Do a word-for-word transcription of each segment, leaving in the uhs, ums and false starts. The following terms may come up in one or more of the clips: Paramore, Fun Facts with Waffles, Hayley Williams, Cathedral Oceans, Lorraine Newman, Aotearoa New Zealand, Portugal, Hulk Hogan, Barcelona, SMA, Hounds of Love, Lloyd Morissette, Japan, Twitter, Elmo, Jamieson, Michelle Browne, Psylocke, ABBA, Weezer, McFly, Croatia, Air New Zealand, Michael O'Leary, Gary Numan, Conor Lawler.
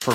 For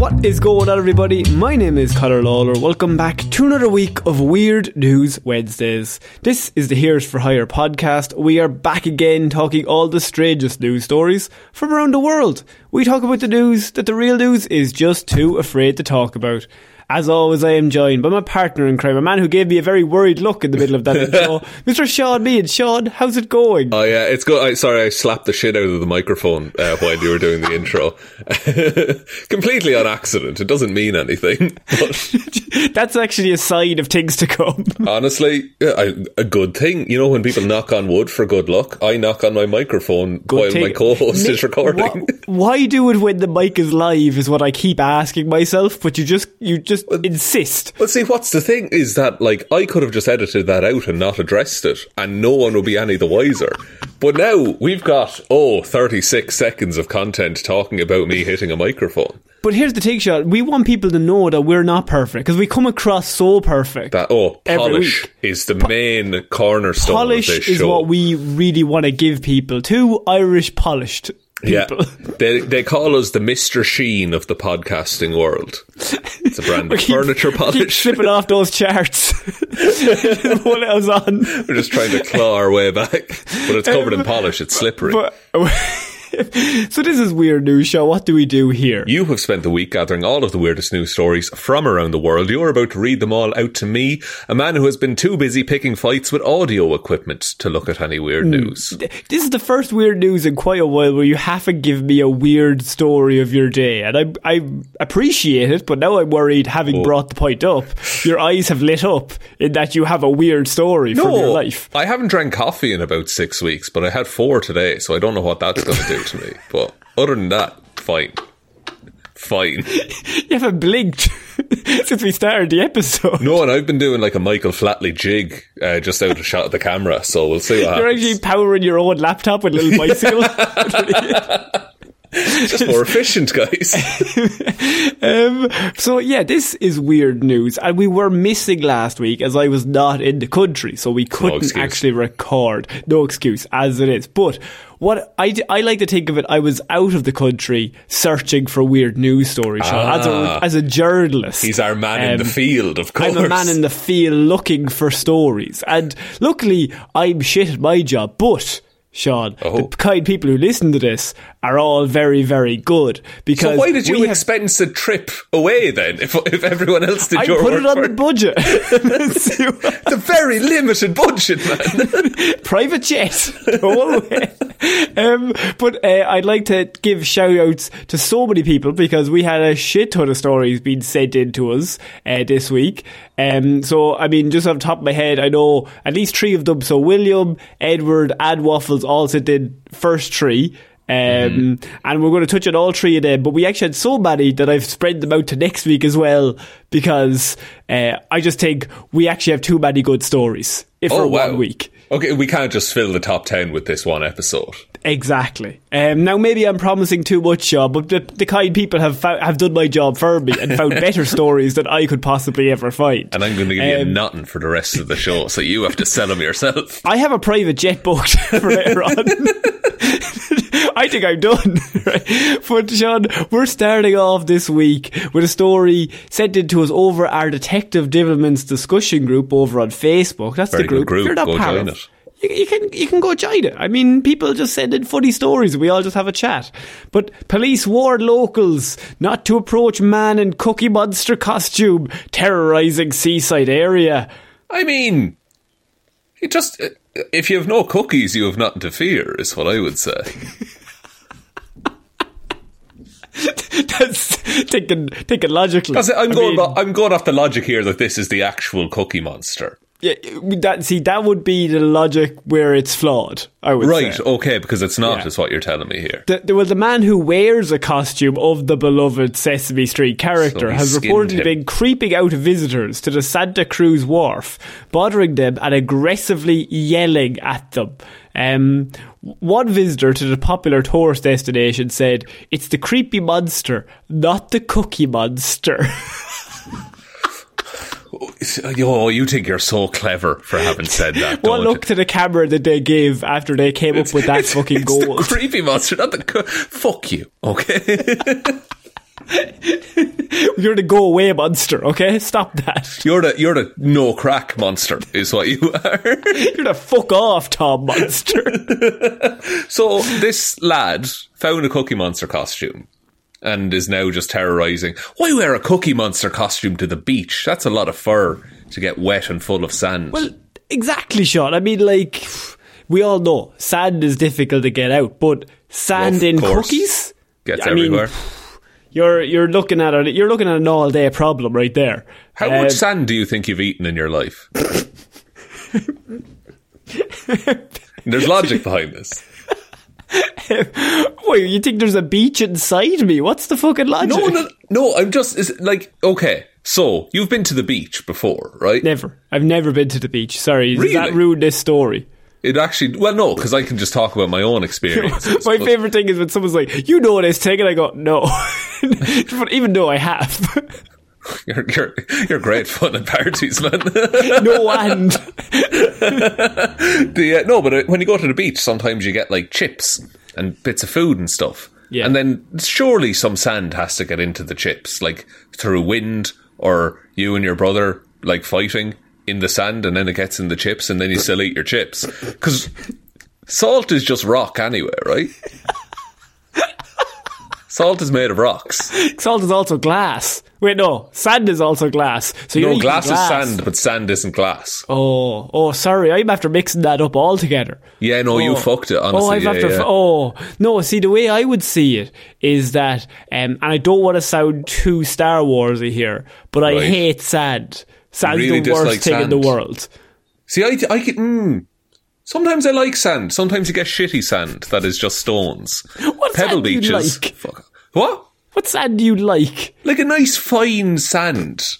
What is going on, everybody? My name is Conor Lawler. Welcome back to another week of Weird News Wednesdays. This is the Heroes for Hire podcast. We are back again talking all the strangest news stories from around the world. We talk about the news that the real news is just too afraid to talk about. As always, I am joined by my partner in crime, a man who gave me a very worried look in the middle of that intro, Mister Sean Meehan. Sean, how's it going? Oh yeah, it's good. I, sorry, I slapped the shit out of the microphone uh, while you were doing the intro. Completely on accident. It doesn't mean anything. But that's actually a sign of things to come. Honestly, I, a good thing. You know, when people knock on wood for good luck, I knock on my microphone good while thing. my co-host Nick, is recording. Wh- why do it when the mic is live is what I keep asking myself, but you just you just Well, insist. Well, see, what's the thing is that, like, I could have just edited that out and not addressed it, and no one would be any the wiser. But now we've got, oh, thirty-six seconds of content talking about me hitting a microphone. But here's the take, Sean. We want people to know that we're not perfect, because we come across so perfect. That, oh, polish is the po- main cornerstone of this show. Polish is what we really want to give people. Two Irish polished people. Yeah, they they call us the Mister Sheen of the podcasting world. It's a brand of furniture polish. Keep slipping off those charts. What else on? We're just trying to claw our way back, but it's covered in polish. It's slippery. But, so this is Weird News Show. What do we do here? You have spent the week gathering all of the weirdest news stories from around the world. You are about to read them all out to me, a man who has been too busy picking fights with audio equipment to look at any weird news. This is the first weird news in quite a while where you have to give me a weird story of your day, and I, I appreciate it, but now I'm worried, having oh. brought the point up, your eyes have lit up in that you have a weird story no, from your life. I haven't drank coffee in about six weeks, but I had four today, so I don't know what that's going to do to me, but other than that, fine. Fine. You haven't blinked since we started the episode. No, and I've been doing like a Michael Flatley jig uh, just out of shot of the camera, so we'll see what You're happens. You're actually powering your own laptop with a little bicycle. Just more efficient, guys. um, so yeah, this is weird news, and we were missing last week as I was not in the country, so we couldn't no actually record. No excuse, as it is. But what I, d- I like to think of it, I was out of the country searching for weird news stories. Ah, as, a, as a journalist, he's our man um, in the field. Of course, I'm a man in the field looking for stories, and luckily, I'm shit at my job, but. Sean, oh. the kind people who listen to this are all very, very good. Because so why did you expense have... a trip away then? If if everyone else did I your work, I put it on for... the budget. The very limited budget, man. Private jet. Go away. Um, but uh, I'd like to give shout outs to so many people because we had a shit ton of stories being sent in to us uh, this week. Um, so, I mean, just on top of my head, I know at least three of them. So William, Edward and Waffles also did first three. Um, mm. And we're going to touch on all three of them, but we actually had so many that I've spread them out to next week as well because uh, I just think we actually have too many good stories if oh, for wow. one week. Okay, we can't just fill the top ten with this one episode. Exactly. Um, now, maybe I'm promising too much, Sean, but the, the kind people have found, have done my job for me and found better stories than I could possibly ever find. And I'm going to give um, you nothing for the rest of the show, so you have to sell them yourself. I have a private jet booked for later on. I think I'm done. Right? But, Sean, we're starting off this week with a story sent in to us over our Detective Divilman's discussion group over on Facebook. That's Very the group. group. You're not part of. You can you can go join it. I mean, people just send in funny stories. We all just have a chat. But police warn locals not to approach man in Cookie Monster costume terrorising seaside area. I mean, it just if you have no cookies, you have nothing to fear, is what I would say. That's taken taken logically. That's, I'm I going. Mean, I'm going off the logic here that this is the actual Cookie Monster. Yeah, that see, that would be the logic where it's flawed, I would right, say. Right, okay, because it's not, yeah. is what you're telling me here. The, the, well, the man who wears a costume of the beloved Sesame Street character so has reportedly him. been creeping out visitors to the Santa Cruz Wharf, bothering them and aggressively yelling at them. Um, one visitor to the popular tourist destination said, "It's the creepy monster, not the cookie monster." Oh, you think you're so clever for having said that. One look you? to the camera that they gave after they came it's, up with that it's, fucking it's goal. The creepy monster, not the. Co- Fuck you, okay? You're the go away monster, okay? Stop that. You're the you're the no crack monster, is what you are. You're the fuck off, Tom monster. So this lad found a Cookie Monster costume. And is now just terrorising. Why wear a Cookie Monster costume to the beach? That's a lot of fur to get wet and full of sand. Well, exactly, Sean. I mean, like, we all know sand is difficult to get out, but sand of in course, cookies? Gets I everywhere. Mean, you're you're looking at it. You're looking at an all day problem right there. How um, much sand do you think you've eaten in your life? There's logic behind this. Wait, you think there's a beach inside me? What's the fucking logic? No, no, no, I'm just, it's like, okay, so you've been to the beach before, right? Never. I've never been to the beach. Sorry, really? Does that ruin this story? It actually, well, no, because I can just talk about my own experiences. My favourite thing is when someone's like, you know this thing, and I go, no. But even though I have. You're, you're, you're great fun at parties, man. No and. the, uh, no, but when you go to the beach, sometimes you get like chips and bits of food and stuff. Yeah. And then surely some sand has to get into the chips, like through wind or you and your brother like fighting in the sand and then it gets in the chips and then you still eat your chips. Because salt is just rock anyway, right? Salt is made of rocks. Salt is also glass. Wait, no. Sand is also glass. So you're No, glass, glass is sand, but sand isn't glass. Oh, oh, sorry. I'm after mixing that up altogether. Yeah, no, oh. you fucked it, honestly. Oh, I'm yeah, after... Yeah. F- oh, no, see, the way I would see it is that... Um, and I don't want to sound too Star Warsy here, but I right. hate sand. Sand's really the worst thing sand. in the world. See, I... I mm, sometimes I like sand. Sometimes you get shitty sand that is just stones. What Pebble sand beaches. Do you like? Fuck. What? What sand do you like? Like a nice fine sand.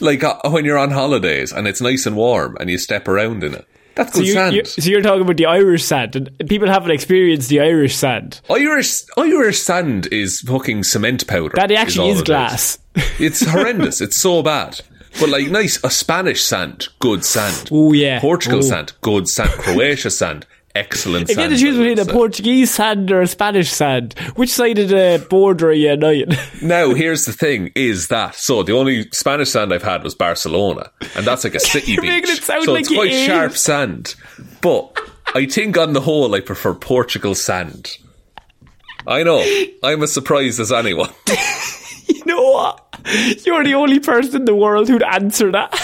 Like uh, when you're on holidays and it's nice and warm and you step around in it. That's so good you, sand. You, so you're talking about the Irish sand. And people haven't experienced the Irish sand. Irish Irish sand is fucking cement powder. That actually is, is glass. It is. It's horrendous. It's so bad. But like nice, a Spanish sand, good sand. Oh yeah. Portugal Ooh. sand, good sand. Croatia sand. Excellent sand. If you had to choose between a Portuguese sand or a Spanish sand, which side of the border are you annoying? Now, here's the thing, is that, so the only Spanish sand I've had was Barcelona, and that's like a city You're beach. Making it sound so like it's quite it sharp is. sand. But I think on the whole, I prefer Portugal sand. I know, I'm as surprised as anyone. You know what? You're the only person in the world who'd answer that.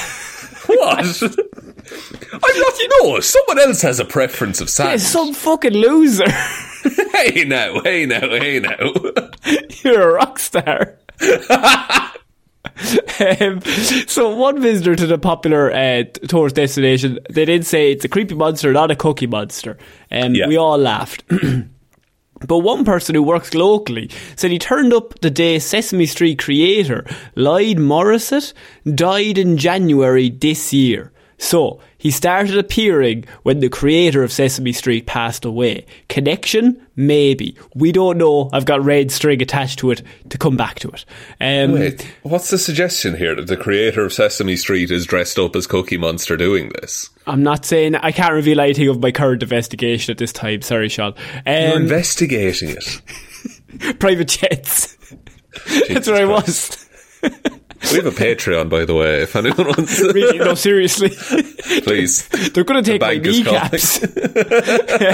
What? I'm not, no, someone else has a preference of sand. Yeah, some fucking loser. Hey now, hey now, hey now. You're a rock star. um, so one visitor to the popular uh, tourist destination, they did say it's a creepy monster, not a cookie monster. And um, yeah. we all laughed. But one person who works locally said he turned up the day Sesame Street creator Lloyd Morissette died in January this year. So, he started appearing when the creator of Sesame Street passed away. Connection? Maybe. We don't know. I've got red string attached to it to come back to it. Um, Wait, what's the suggestion here that the creator of Sesame Street is dressed up as Cookie Monster doing this? I'm not saying... I can't reveal anything of my current investigation at this time. Sorry, Sean. Um, You're investigating it. Private jets. That's where Christ. I was. We have a Patreon, by the way, if anyone wants to. Really? No, seriously. Please. They're going to take my kneecaps.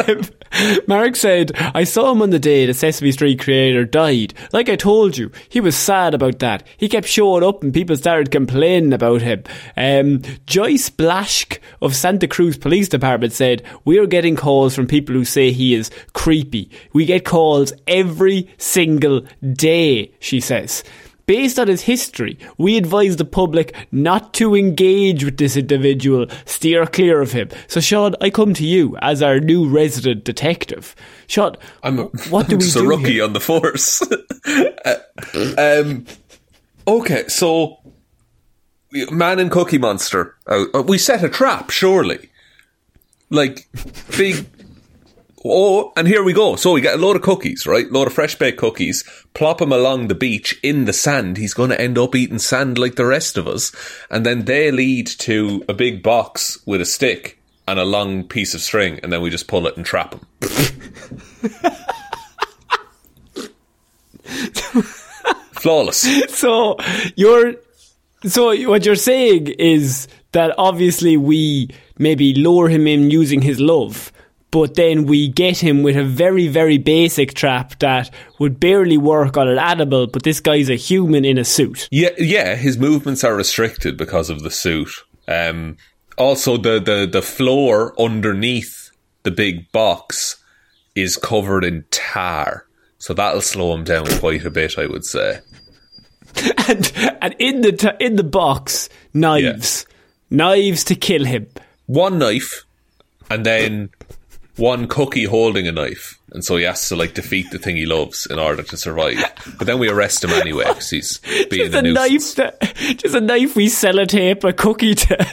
um, Mark said, I saw him on the day the Sesame Street creator died. Like I told you, he was sad about that. He kept showing up and people started complaining about him. Um, Joyce Blasch of Santa Cruz Police Department said, we are getting calls from people who say he is creepy. We get calls every single day, she says. Based on his history, we advise the public not to engage with this individual, steer clear of him. So, Sean, I come to you as our new resident detective. Sean, I'm a, what do I'm we so do? I'm rookie on the force. uh, um, okay, so, man and Cookie Monster. Uh, we set a trap, surely. Like, big... Oh, and here we go. So we get a load of cookies, right? A load of fresh baked cookies. Plop him along the beach in the sand. He's going to end up eating sand like the rest of us. And then they lead to a big box with a stick and a long piece of string. And then we just pull it and trap him. Flawless. So you're, so what you're saying is that obviously we maybe lure him in using his love. But then we get him with a very, very basic trap that would barely work on an animal, but this guy's a human in a suit. Yeah, yeah, his movements are restricted because of the suit. Um, also, the, the, the floor underneath the big box is covered in tar. So that'll slow him down quite a bit, I would say. And and in the, ta- in the box, knives. Yeah. Knives to kill him. One knife, and then... one cookie holding a knife, and so he has to like defeat the thing he loves in order to survive. But then we arrest him anyway because he's being just a, a nuisance. Knife that, just a knife we sellotape a cookie to.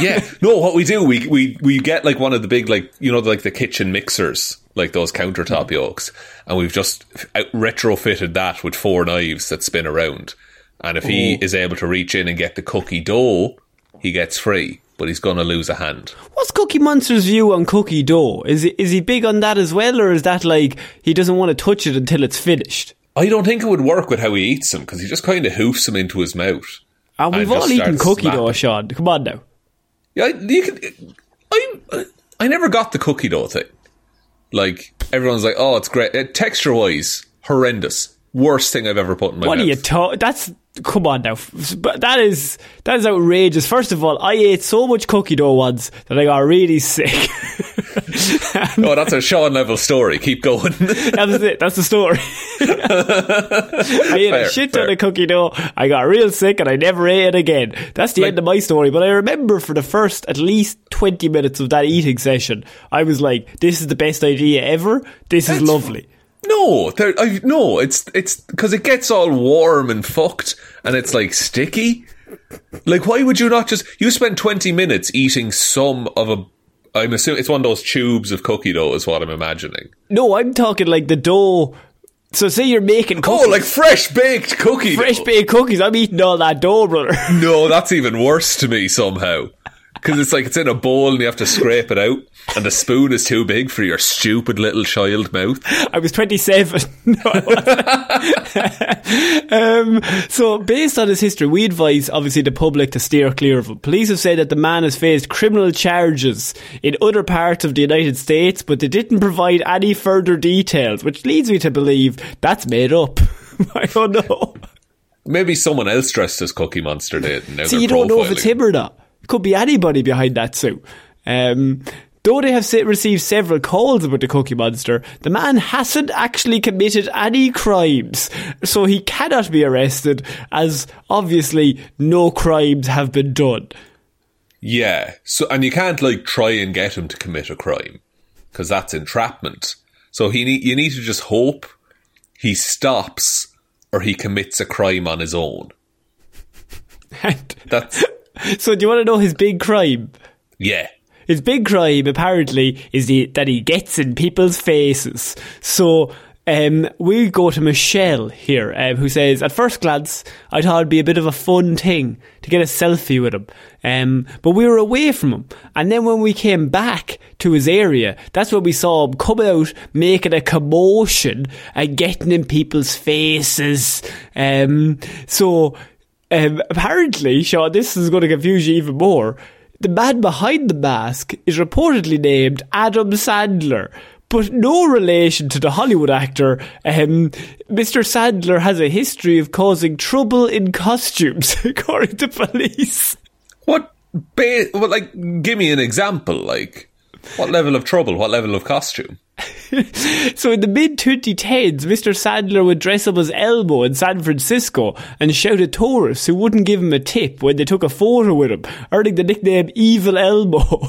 Yeah, no. What we do, we we we get like one of the big like you know like the kitchen mixers, like those countertop yolks, and we've just retrofitted that with four knives that spin around. And if Ooh. he is able to reach in and get the cookie dough, he gets free. But he's going to lose a hand. What's Cookie Monster's view on cookie dough? Is he, is he big on that as well, or is that like he doesn't want to touch it until it's finished? I don't think it would work with how he eats them, because he just kind of hoofs them into his mouth. And we've and all eaten cookie slapping. dough, Sean. Come on now. Yeah, you can, I, I never got the cookie dough thing. Like, everyone's like, oh, it's great. Uh, texture-wise, horrendous. Worst thing I've ever put in my what mouth. What are you talking... That's... Come on now. That is that is outrageous. First of all, I ate so much cookie dough once that I got really sick. Oh, that's a Sean level story. Keep going. That's it. That's the story. I ate fair, a shit ton of cookie dough. I got real sick and I never ate it again. That's the like, end of my story. But I remember for the first at least twenty minutes of that eating session, I was like, this is the best idea ever. This is lovely. No, there, I, no, it's it's because it gets all warm and fucked, and it's like sticky. Like, why would you not just? You spend twenty minutes eating some of a. I'm assuming it's one of those tubes of cookie dough, is what I'm imagining. No, I'm talking like the dough. So, say you're making cookies. Oh, like fresh baked cookie dough. Fresh baked cookies. I'm eating all that dough, brother. No, that's even worse to me somehow. Because it's like it's in a bowl and you have to scrape it out, and the spoon is too big for your stupid little child mouth. I was twenty-seven. No, I wasn't. um, so, based on his history, we advise, obviously, the public to steer clear of him. Police have said that the man has faced criminal charges in other parts of the United States, but they didn't provide any further details, which leads me to believe that's made up. I don't know. Maybe someone else dressed as Cookie Monster did. See, you don't know if it's him or not. Could be anybody behind that suit. Um, though they have se- received several calls about the Cookie Monster, the man hasn't actually committed any crimes, so he cannot be arrested, as obviously no crimes have been done. Yeah, so and you can't like try and get him to commit a crime, because that's entrapment. So he ne- you need to just hope he stops or he commits a crime on his own. And that's... So do you want to know his big crime? Yeah. His big crime, apparently, is the, that he gets in people's faces. So um, we go to Michelle here, um, who says, at first glance, I thought it'd be a bit of a fun thing to get a selfie with him. Um, but we were away from him. And then when we came back to his area, that's when we saw him coming out, making a commotion and getting in people's faces. Um, so um, apparently, Sean, this is going to confuse you even more. The man behind the mask is reportedly named Adam Sandler, but no relation to the Hollywood actor. Um, Mister Sandler has a history of causing trouble in costumes, according to police. What? Ba- well, like, give me an example. Like, what level of trouble? What level of costume? So in the mid twenty tens, Mister Sandler would dress up as Elmo in San Francisco and shout at tourists who wouldn't give him a tip when they took a photo with him, earning the nickname Evil Elmo.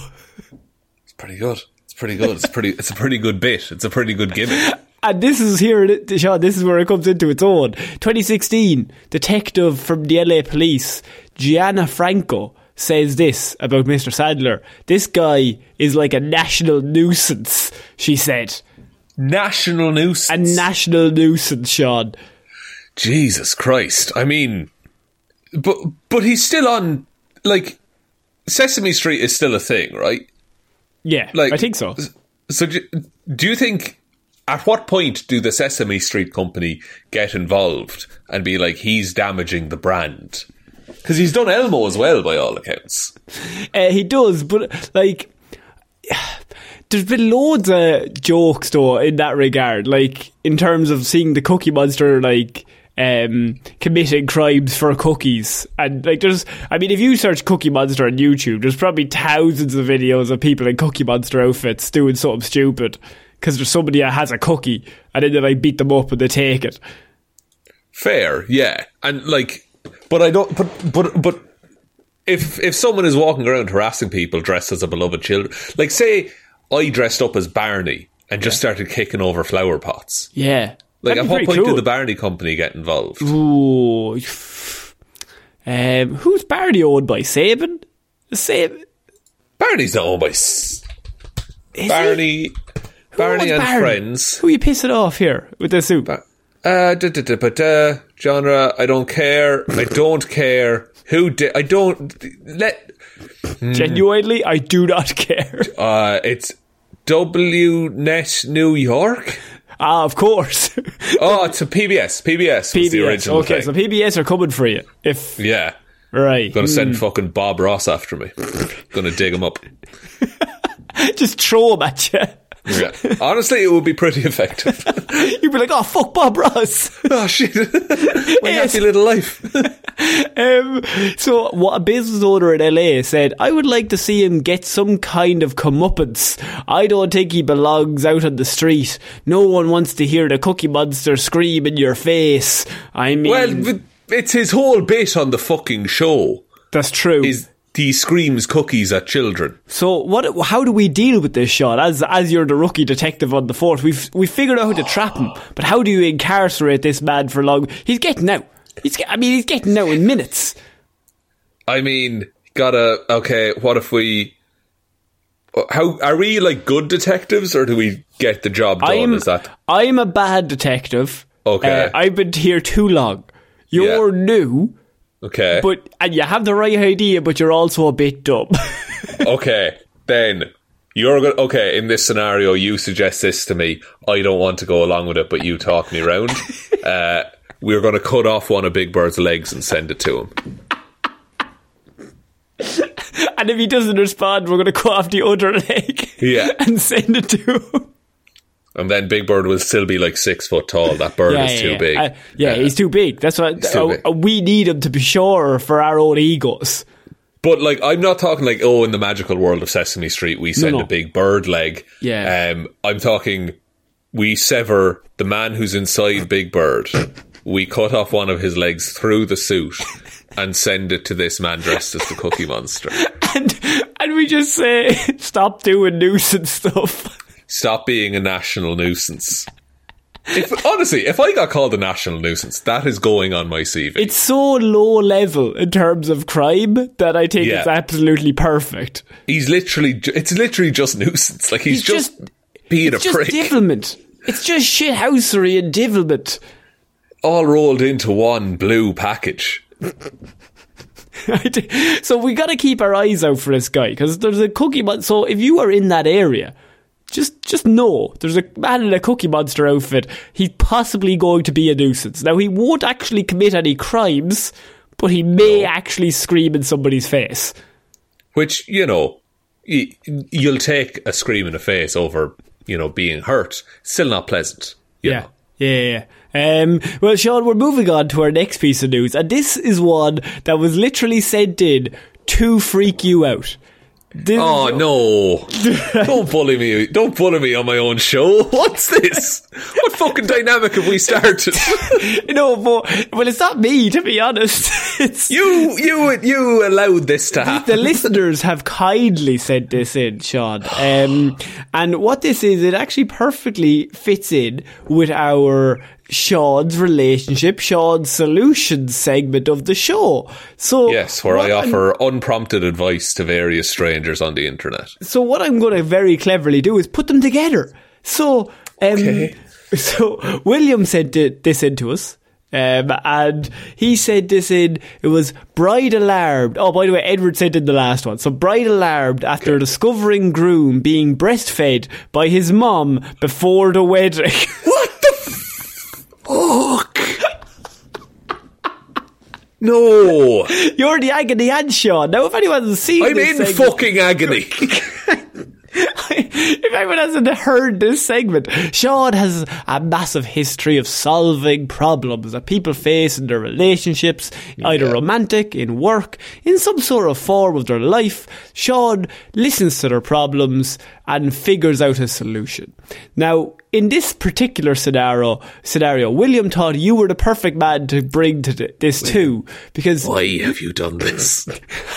It's pretty good. It's pretty good. It's pretty. It's a pretty good bit. It's a pretty good gimmick. And this is here, Sean, this is where it comes into its own. twenty sixteen, detective from the L A police, Gianna Franco, says this about Mister Sandler. This guy is like a national nuisance, she said. National nuisance? A national nuisance, Sean. Jesus Christ. I mean, but but he's still on, like, Sesame Street is still a thing, right? Yeah, like, I think so. So do, do you think, at what point do the Sesame Street company get involved and be like, he's damaging the brand? Because he's done Elmo as well, by all accounts. Uh, he does, but, like, there's been loads of jokes, though, in that regard. Like, in terms of seeing the Cookie Monster, like, um, committing crimes for cookies. And, like, there's... I mean, if you search Cookie Monster on YouTube, there's probably thousands of videos of people in Cookie Monster outfits doing something stupid. Because there's somebody that has a cookie, and then they, like, beat them up and they take it. Fair, yeah. And, like... But I don't. But but but if if someone is walking around harassing people dressed as a beloved children, like say I dressed up as Barney and just started kicking over flower pots. Yeah. Like at what point cool. did the Barney company get involved? Ooh, um, who's Barney owned by? Saban? Saban? Barney's not owned by. S- Barney. Barney and Barney? Friends. Who are you pissing off here with the soup? Bar- Uh, da, da, da, da, da, genre, I don't care. I don't care. Who did? I don't. Let. Mm. Genuinely, I do not care. Uh, it's W N E T New York? Ah, of course. Oh, it's a P B S. P B S was the original okay, thing. So P B S are coming for you. If Yeah. Right. Gonna send mm. fucking Bob Ross after me. Gonna dig him up. Just throw him at you. Yeah. Honestly, it would be pretty effective. You'd be like, oh, fuck Bob Ross. Oh, shit. My yes. happy little life. um, so what a business owner in L A said, I would like to see him get some kind of comeuppance. I don't think he belongs out on the street. No one wants to hear the Cookie Monster scream in your face. I mean... Well, it's his whole bit on the fucking show. That's true. Is- He screams cookies at children. So what? How do we deal with this, Sean? As as you're the rookie detective on the force, we've we figured out how to trap him. But how do you incarcerate this man for long? He's getting out. He's. Get, I mean, he's getting out in minutes. I mean, gotta. Okay, what if we? How are we like good detectives, or do we get the job done? I'm, Is that? I'm a bad detective. Okay, uh, I've been here too long. You're yeah. new. Okay. But and you have the right idea, but you're also a bit dumb. Okay, then you're going okay, in this scenario you suggest this to me. I don't want to go along with it, but you talk me round. uh, we're going to cut off one of Big Bird's legs and send it to him. And if he doesn't respond, we're going to cut off the other leg. Yeah. And send it to him. And then Big Bird will still be like six foot tall. That bird yeah, is too yeah. big. Uh, yeah, uh, he's too big. That's what uh, big. Uh, we need him to be sure for our own egos. But like, I'm not talking like, oh, in the magical world of Sesame Street, we send no, no. a big bird leg. Yeah. Um, I'm talking, we sever the man who's inside Big Bird. We cut off one of his legs through the suit and send it to this man dressed as the Cookie Monster. And and we just say, stop doing nuisance stuff. Stop being a national nuisance. If, honestly, if I got called a national nuisance, that is going on my C V. It's so low level in terms of crime that I think yeah. it's absolutely perfect. He's literally, it's literally just nuisance. Like he's, he's just, just being it's a just prick. Divilment. It's just shithousery and divilment. All rolled into one blue package. So we got to keep our eyes out for this guy because there's a Cookie Monster. So if you are in that area, just just know there's a man in a Cookie Monster outfit. He's possibly going to be a nuisance. Now, he won't actually commit any crimes, but he may no. actually scream in somebody's face. Which, you know, y- you'll take a scream in the face over, you know, being hurt. Still not pleasant. Yeah. Know. Yeah, yeah. Um, well, Sean, we're moving on to our next piece of news, and this is one that was literally sent in to freak you out. This oh no! Don't bully me! Don't bully me on my own show. What's this? What fucking dynamic have we started? You know, but well, it's not me, to be honest. It's you, you, you allowed this to happen. The, the listeners have kindly sent this in, Sean. Um, and what this is, it actually perfectly fits in with our Sean's relationship, Sean's solutions segment of the show. So yes, where I offer I'm, unprompted advice to various strangers on the internet. So what I'm going to very cleverly do is put them together. So, um, okay. so William sent this in to us. Um, and he said this in, it was bride alarmed. Oh, by the way, Edward sent in the last one. So bride alarmed after okay. discovering groom being breastfed by his mom before the wedding. What? Fuck! No! You're in the agony and Sean. Now, if anyone hasn't seen I'm this I'm in segment, fucking agony. If anyone hasn't heard this segment, Sean has a massive history of solving problems that people face in their relationships, yeah. either romantic, in work, in some sort of form of their life. Sean listens to their problems and figures out a solution. Now, in this particular scenario, scenario, William thought you were the perfect man to bring to th- this too, because why have you done this?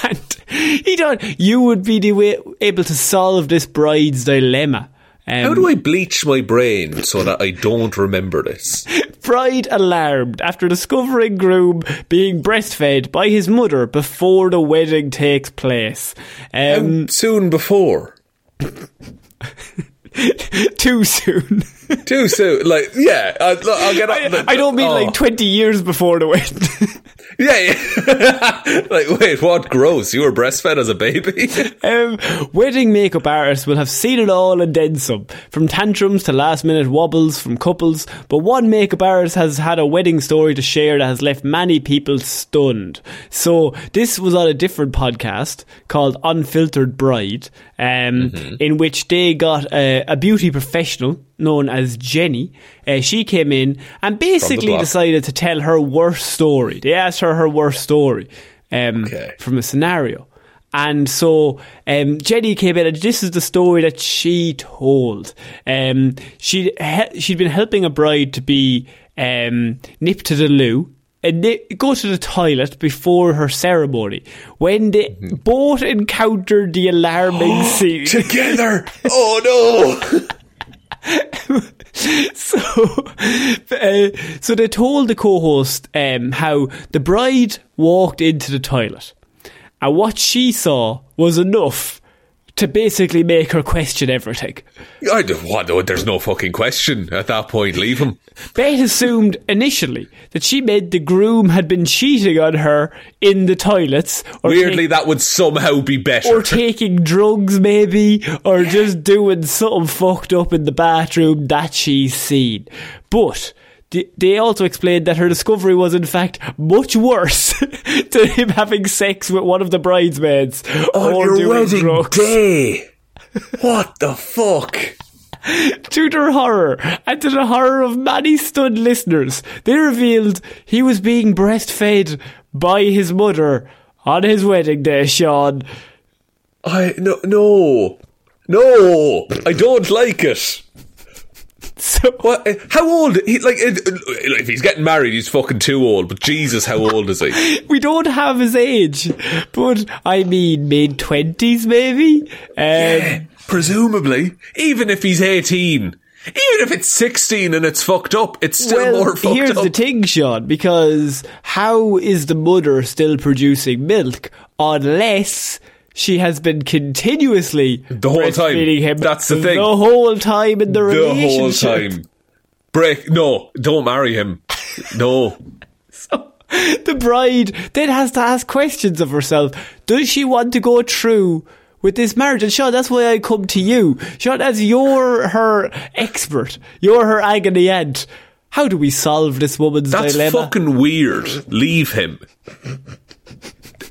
And he thought you would be the way, able to solve this bride's dilemma. Um, How do I bleach my brain so that I don't remember this? Bride alarmed after discovering groom being breastfed by his mother before the wedding takes place. Um, How soon before? Too soon. Too soon. Like, yeah. I'll, I'll get I, the, I don't mean oh. like twenty years before the wedding. Yeah, yeah. Like, wait, what? Gross. You were breastfed as a baby? um, wedding makeup artists will have seen it all and then some. From tantrums to last-minute wobbles from couples. But one makeup artist has had a wedding story to share that has left many people stunned. So, this was on a different podcast called Unfiltered Bride, um, mm-hmm. in which they got a, a beauty professional known as Jenny. Uh, she came in and basically decided to tell her worst story. They asked her her worst story um, okay. from a scenario. And so um, Jenny came in and this is the story that she told. Um, she'd, he- she'd been helping a bride to be um, nipped to the loo and ni- go to the toilet before her ceremony when they mm-hmm. both encountered the alarming scene. Together! Oh no! so uh, so they told the co-host um, how the bride walked into the toilet and what she saw was enough to basically make her question everything. I don't, what, there's no fucking question at that point. Leave him. Beth assumed initially that she meant the groom had been cheating on her in the toilets. Or Weirdly, take, that would somehow be better. Or taking drugs, maybe, or just doing something fucked up in the bathroom that she's seen. But they also explained that her discovery was, in fact, much worse than him having sex with one of the bridesmaids on or your wedding drugs. Day. What the fuck? To their horror, and to the horror of many stunned listeners, they revealed he was being breastfed by his mother on his wedding day, Sean. I... No. No. No. I don't like it. So what, how old he, like if he's getting married he's fucking too old, but Jesus, how old is he? We don't have his age, but I mean mid twenties maybe, um, yeah, presumably. Even if he's eighteen, Even if it's sixteen and it's fucked up, it's still well, more fucked here's up. Here's the thing, Sean, because how is the mother still producing milk unless she has been continuously the whole time him? That's the thing. The whole time in the, the relationship. The whole time. Break. No, don't marry him. No. So the bride then has to ask questions of herself. Does she want to go through with this marriage? And Sean, that's why I come to you. Sean, as you're her expert, you're her agony aunt, how do we solve this woman's that's dilemma? That's fucking weird. Leave him.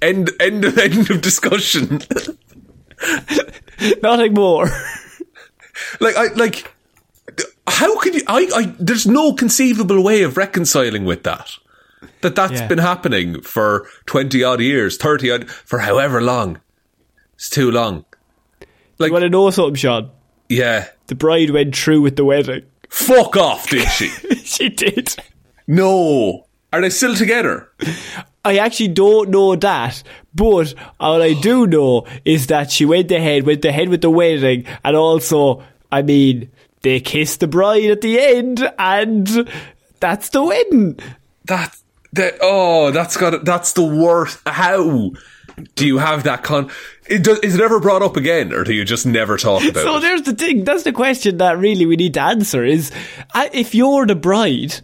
End, end, end of discussion. Nothing more. Like, I, like, how can you, I, I, there's no conceivable way of reconciling with that. That that's yeah. been happening for twenty odd years, thirty odd, for however long. It's too long. Like, you want to know something, Sean? Yeah. The bride went through with the wedding. Fuck off, did she? She did. No. Are they still together? I actually don't know that, but all I do know is that she went ahead, went ahead with the wedding, and also, I mean, they kissed the bride at the end, and that's the wedding. That, that oh, that's got that's the worst. How? Do you have that con? It does, is it ever brought up again, or do you just never talk about it? So there's the thing. That's the question that really we need to answer is, if you're the bride,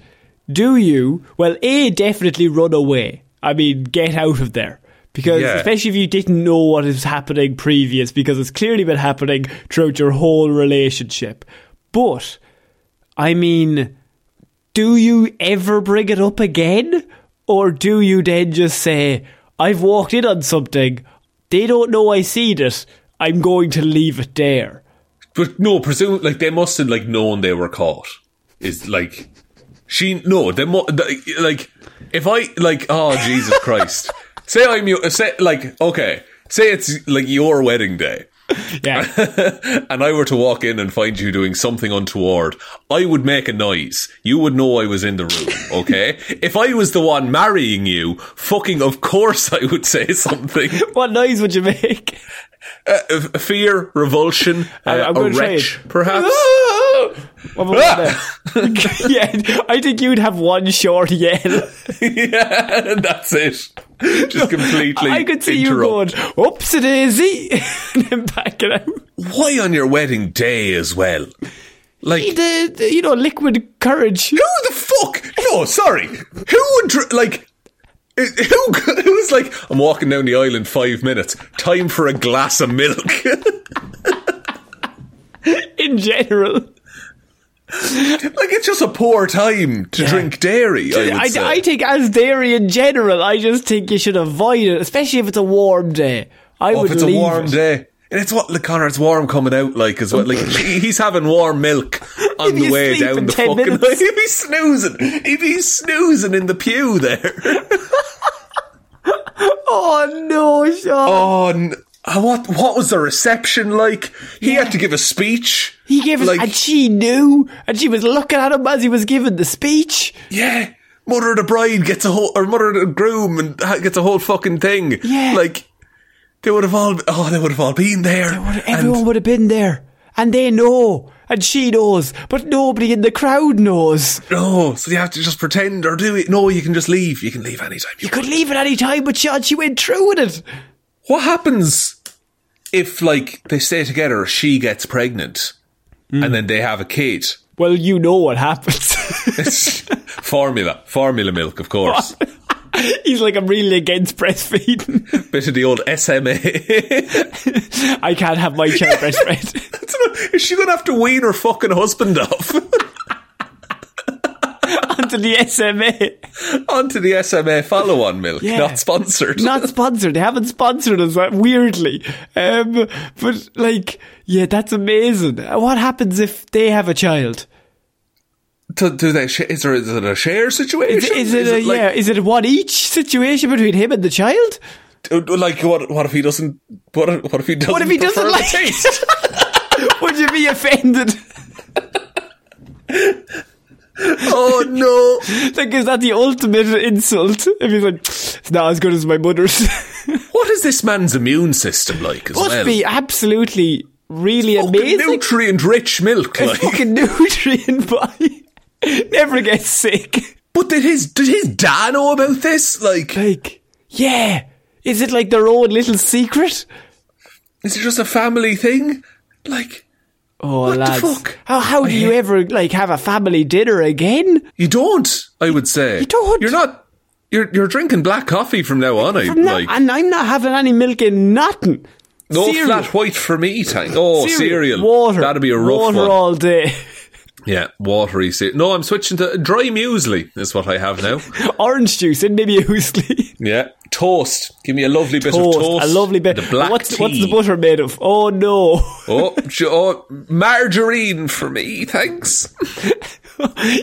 do you, well, A, definitely run away. I mean, get out of there. Because yeah. especially if you didn't know what is happening previous, because it's clearly been happening throughout your whole relationship. But, I mean, do you ever bring it up again? Or do you then just say, I've walked in on something. They don't know I seen it. I'm going to leave it there. But no, presume like they must have like known they were caught. Is like she no they mu- like if I like oh Jesus Christ. Say I'm you say like okay say it's like your wedding day. Yeah, and I were to walk in and find you doing something untoward, I would make a noise. You would know I was in the room, okay? If I was the one marrying you, fucking of course I would say something. What noise would you make? Uh, fear, revulsion, uh, a retch, perhaps. What ah! Yeah, I think you'd have one short yell. Yeah, that's it. Just completely. I could see interrupt. You going, oopsie daisy, and then back it out. Why on your wedding day as well? Like the, the you know, liquid courage. Who the fuck? No, sorry. Who would dr- like? Who who's like? I'm walking down the aisle in five minutes. Time for a glass of milk. In general. Like, it's just a poor time to yeah. drink dairy, I would I, say. I think as dairy in general, I just think you should avoid it, especially if it's a warm day. I oh, would if it's leave a warm it. Day. And it's what, like, Connor, it's warm coming out like as well. Like, he's having warm milk on the way down the fucking minutes. Line. He'd be snoozing. He'd be snoozing in the pew there. Oh, no, Sean. Oh, no. What what was the reception like? He yeah. had to give a speech. He gave us, like, and she knew, and she was looking at him as he was giving the speech. Yeah, mother of the bride gets a whole, or mother of the groom and gets a whole fucking thing. Yeah, like they would have all, oh, they would have all been there. They would, everyone would have been there, and they know, and she knows, but nobody in the crowd knows. No, so you have to just pretend or do it. No, you can just leave. You can leave anytime. You, you could leave at any time, but Sean, she went through with it. What happens if, like, they stay together, she gets pregnant, mm. and then they have a kid? Well, you know what happens. It's formula. Formula milk, of course. He's like, I'm really against breastfeeding. Bit of the old S M A. I can't have my child yeah. breastfed. Is she going to have to wean her fucking husband off? Onto the S M A. Onto the S M A follow-on milk. Yeah. Not sponsored. Not sponsored. They haven't sponsored us, weirdly. Um, but, like, yeah, that's amazing. What happens if they have a child? Do, do they sh- is, there, is it a share situation? Is, is, it, is, it, a, is it like... Yeah, is it a one-each situation between him and the child? Like, what What if he doesn't... What if, what if he doesn't What if he doesn't like taste? Would you be offended? Oh no. Like, is that the ultimate insult? If he's like, it's not as good as my mother's. What is this man's immune system like as well? Must be absolutely really fucking amazing. Nutrient-rich milk. It's like. Fucking nutrient, boy. Never gets sick. But did his did his dad know about this? Like, like, yeah. Is it like their own little secret? Is it just a family thing? Like, oh, what lads. The fuck? How how do I you hate- ever like have a family dinner again? You don't. I would say you don't. You're not. You're you're drinking black coffee from now on. From I now, like, and I'm not having any milk in nothing. No cereal. Flat white for me, tank. Oh, cereal. cereal. Water. That'd be a rough water one. All day. Yeah, watery cereal. No, I'm switching to dry muesli is what I have now. Orange juice and maybe muesli. Yeah. Toast. Give me a lovely toast, bit of toast. A lovely bit. The black what's, tea. What's the butter made of? Oh, no. Oh, oh margarine for me, thanks.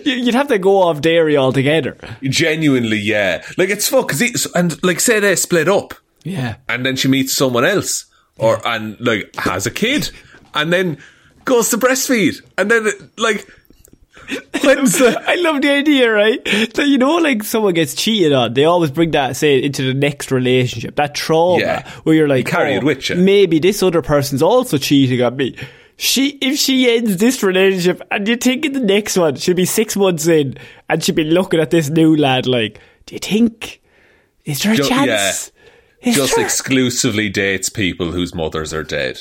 You'd have to go off dairy altogether. Genuinely, yeah. Like, it's fuck. It's, and, like, say they split up. Yeah. And then she meets someone else. Or, and, like, has a kid. And then goes to breastfeed. And then, like, when's the... I love the idea, right? That, you know, like, someone gets cheated on. They always bring that, say, into the next relationship. That trauma. Yeah. Where you're like, you carry oh, it with you. Maybe this other person's also cheating on me. She, if she ends this relationship, and you think in the next one, she'll be six months in, and she'll be looking at this new lad like, do you think, is there a Just, chance? Yeah. Just there? Exclusively dates people whose mothers are dead.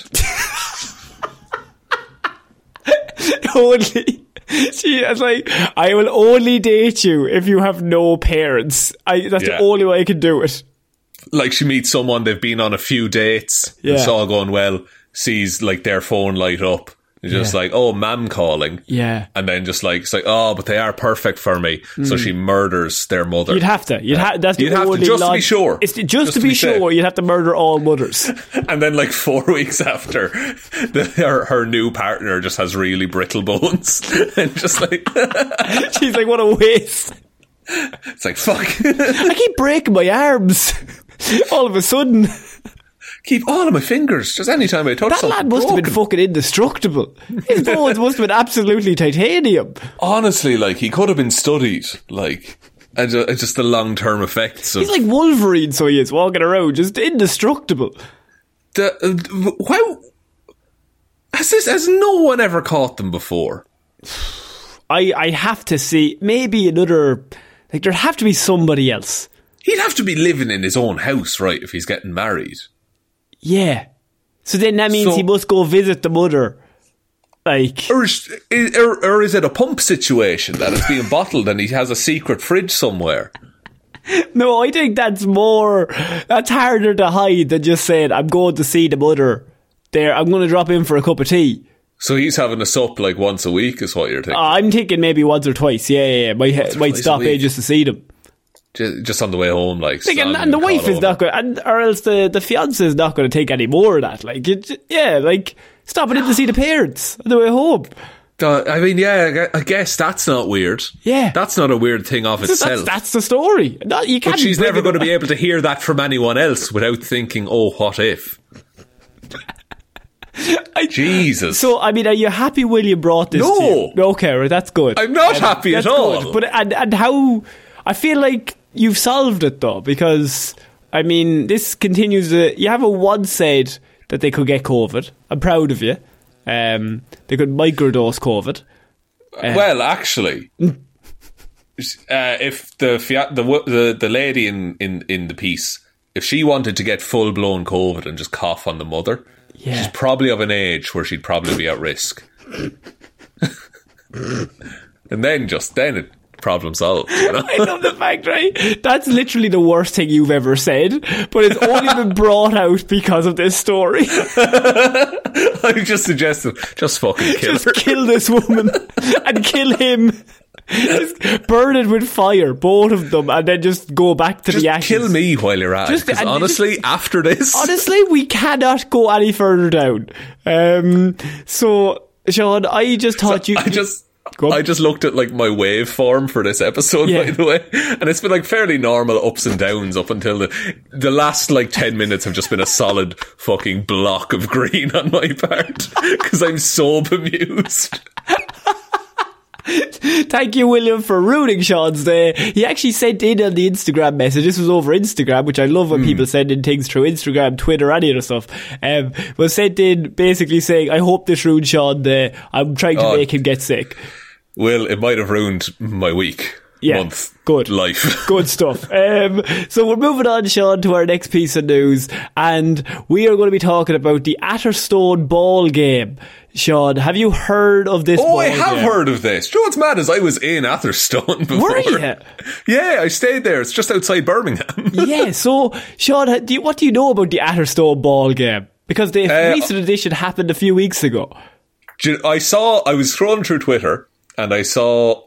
Only she was like, I will only date you if you have no parents. I that's yeah. the only way I can do it. Like, she meets someone, they've been on a few dates, yeah. It's all going well, sees like their phone light up, and just yeah. like, oh, mam calling. Yeah. And then just like, it's like, oh, but they are perfect for me. Mm. So she murders their mother. You'd have to. You'd have that's you'd the have only to, just log- to be sure. It's just, just to, to be, be sure, you'd have to murder all mothers. And then like four weeks after, the, her, her new partner just has really brittle bones. And just like... She's like, what a waste. It's like, fuck. I keep breaking my arms. All of a sudden... Keep all of my fingers. Just any time I touch that something. That lad must broken. have been fucking indestructible. His bones must have been absolutely titanium. Honestly, like, he could have been studied. Like, and just the long-term effects of... He's like Wolverine, so he is, walking around, just indestructible. The, uh, why... Has, this, has no one ever caught them before? I, I have to see, maybe another... Like, there'd have to be somebody else. He'd have to be living in his own house, right, if he's getting married. Yeah. So then that means so, he must go visit the mother. Like, or is, or, or is it a pump situation that it's being bottled and he has a secret fridge somewhere? No, I think that's more, that's harder to hide than just saying, I'm going to see the mother there. I'm going to drop in for a cup of tea. So he's having a sup like once a week is what you're thinking? Uh, I'm thinking maybe once or twice. Yeah, yeah, yeah. Might, might stop in just to see them. Just on the way home, like, like and, and the wife is over. Not going, and or else the the fiance is not going to take any more of that. Like, it, yeah, like stopping in to see the parents on the way home. Uh, I mean, yeah, I guess that's not weird. Yeah, that's not a weird thing of that's, itself. That's, that's the story. No, you can't. But she's never going to be able to hear that from anyone else without thinking, "Oh, what if?" I, Jesus. So, I mean, are you happy William brought this? No. To you? Okay, right, that's good. I'm not um, happy at all. Good. But and and how I feel like. You've solved it, though, because, I mean, this continues to... You haven't once said that they could get COVID. I'm proud of you. Um, they could microdose COVID. Uh, well, actually, uh, if the, the the the lady in, in, in the piece, if she wanted to get full-blown COVID and just cough on the mother, yeah. She's probably of an age where she'd probably be at risk. And then just then... it problem solved, you know? I love the fact, right? That's literally the worst thing you've ever said, but it's only been brought out because of this story. I just suggested, just fucking kill just her. Just kill this woman and kill him. Just burn it with fire, both of them, and then just go back to just the ashes. Just kill me while you're at just, it, because honestly, just, after this... Honestly, we cannot go any further down. Um, so, Sean, I just thought so you... I just... I just looked at like my waveform for this episode, yeah. By the way, and it's been like fairly normal ups and downs up until the the last like ten minutes have just been a solid fucking block of green on my part because I'm so bemused. Thank you, William, for ruining Sean's day. He actually sent in on the Instagram message. This was over Instagram, which I love when mm. people send in things through Instagram, Twitter, any other stuff. Um, was sent in basically saying, I hope this ruined Sean's day. I'm trying to oh, make him get sick. Well, it might have ruined my week. Yeah, month, good life, good stuff. Um, so we're moving on, Sean, to our next piece of news, and we are going to be talking about the Atherstone ball game. Sean, have you heard of this? Oh, I have game? heard of this. Do you know what's mad is I was in Atherstone before. Were you? Yeah, I stayed there. It's just outside Birmingham. Yeah. So, Sean, do you, what do you know about the Atherstone ball game? Because the uh, recent edition happened a few weeks ago. I saw. I was scrolling through Twitter, and I saw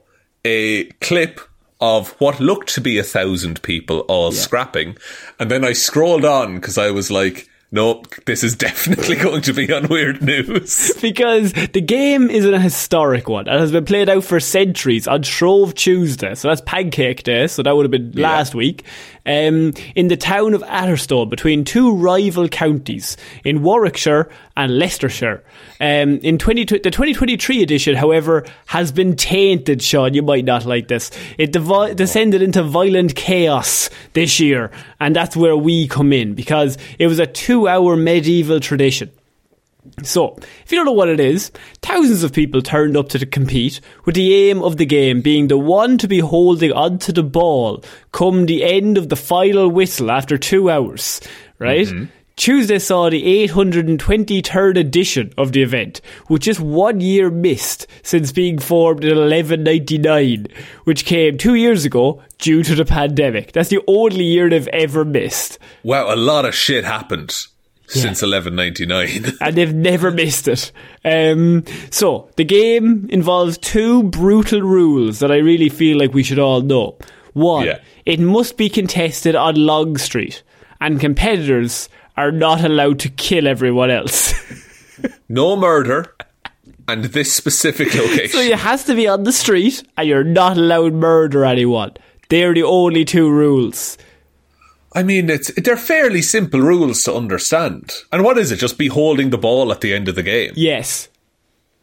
a clip of what looked to be a thousand people all yeah. scrapping. And then I scrolled on because I was like, nope, this is definitely going to be on Weird News. Because the game is a historic one and has been played out for centuries on Shrove Tuesday. So that's Pancake Day. So that would have been yeah. last week. Um, in the town of Atherstone, between two rival counties, in Warwickshire and Leicestershire. Um, in twenty, the twenty twenty-three edition, however, has been tainted, Sean. You might not like this. It devo- descended into violent chaos this year, and that's where we come in, because it was a two-hour medieval tradition. So, if you don't know what it is, thousands of people turned up to compete, with the aim of the game being the one to be holding onto the ball come the end of the final whistle after two hours, right? Mm-hmm. Tuesday saw the eight hundred twenty-third edition of the event, with just one year missed since being formed in eleven ninety-nine, which came two years ago due to the pandemic. That's the only year they've ever missed. Wow, a lot of shit happened. Yeah. Since eleven ninety-nine. And they've never missed it. Um, so, the game involves two brutal rules that I really feel like we should all know. One, yeah. it must be contested on Long Street, and competitors are not allowed to kill everyone else. No murder, and this specific location. So it has to be on the street, and you're not allowed to murder anyone. They're the only two rules. I mean, it's they're fairly simple rules to understand. And what is it? Just be holding the ball at the end of the game? Yes.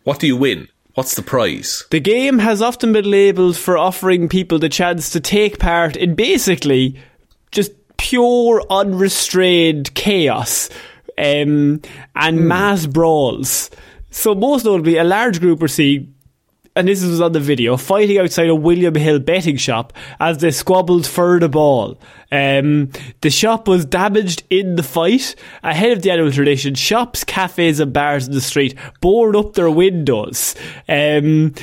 What do you win? What's the prize? The game has often been labelled for offering people the chance to take part in basically just pure, unrestrained chaos um, and mm. mass brawls. So most notably, a large group were seen, and this was on the video, fighting outside a William Hill betting shop as they squabbled for the ball. Um, the shop was damaged in the fight. Ahead of the annual tradition, shops, cafes and bars in the street board up their windows um,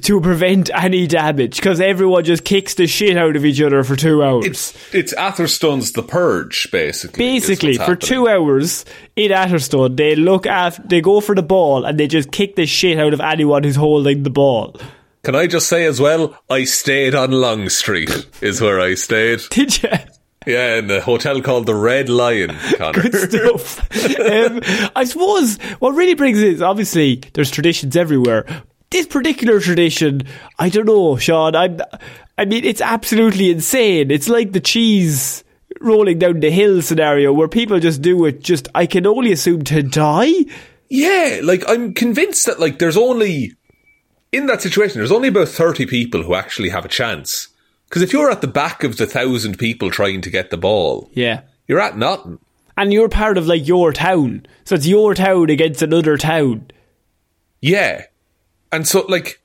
to prevent any damage, because everyone just kicks the shit out of each other for two hours. It's, it's Atherstone's The Purge, basically. Basically, for happening. two hours in Atherstone, they look after, they go for the ball and they just kick the shit out of anyone who's holding the ball. Can I just say as well, I stayed on Long Street is where I stayed. Did you? Yeah, in a hotel called the Red Lion, Conor. Good stuff. um, I suppose what really brings it is, obviously, there's traditions everywhere. This particular tradition, I don't know, Sean. I'm, I mean, it's absolutely insane. It's like the cheese rolling down the hill scenario where people just do it just, I can only assume, to die? Yeah, like, I'm convinced that, like, there's only... in that situation, there's only about thirty people who actually have a chance. Because if you're at the back of the thousand people trying to get the ball, yeah, you're at nothing. And you're part of, like, your town. So it's your town against another town. Yeah. And so, like,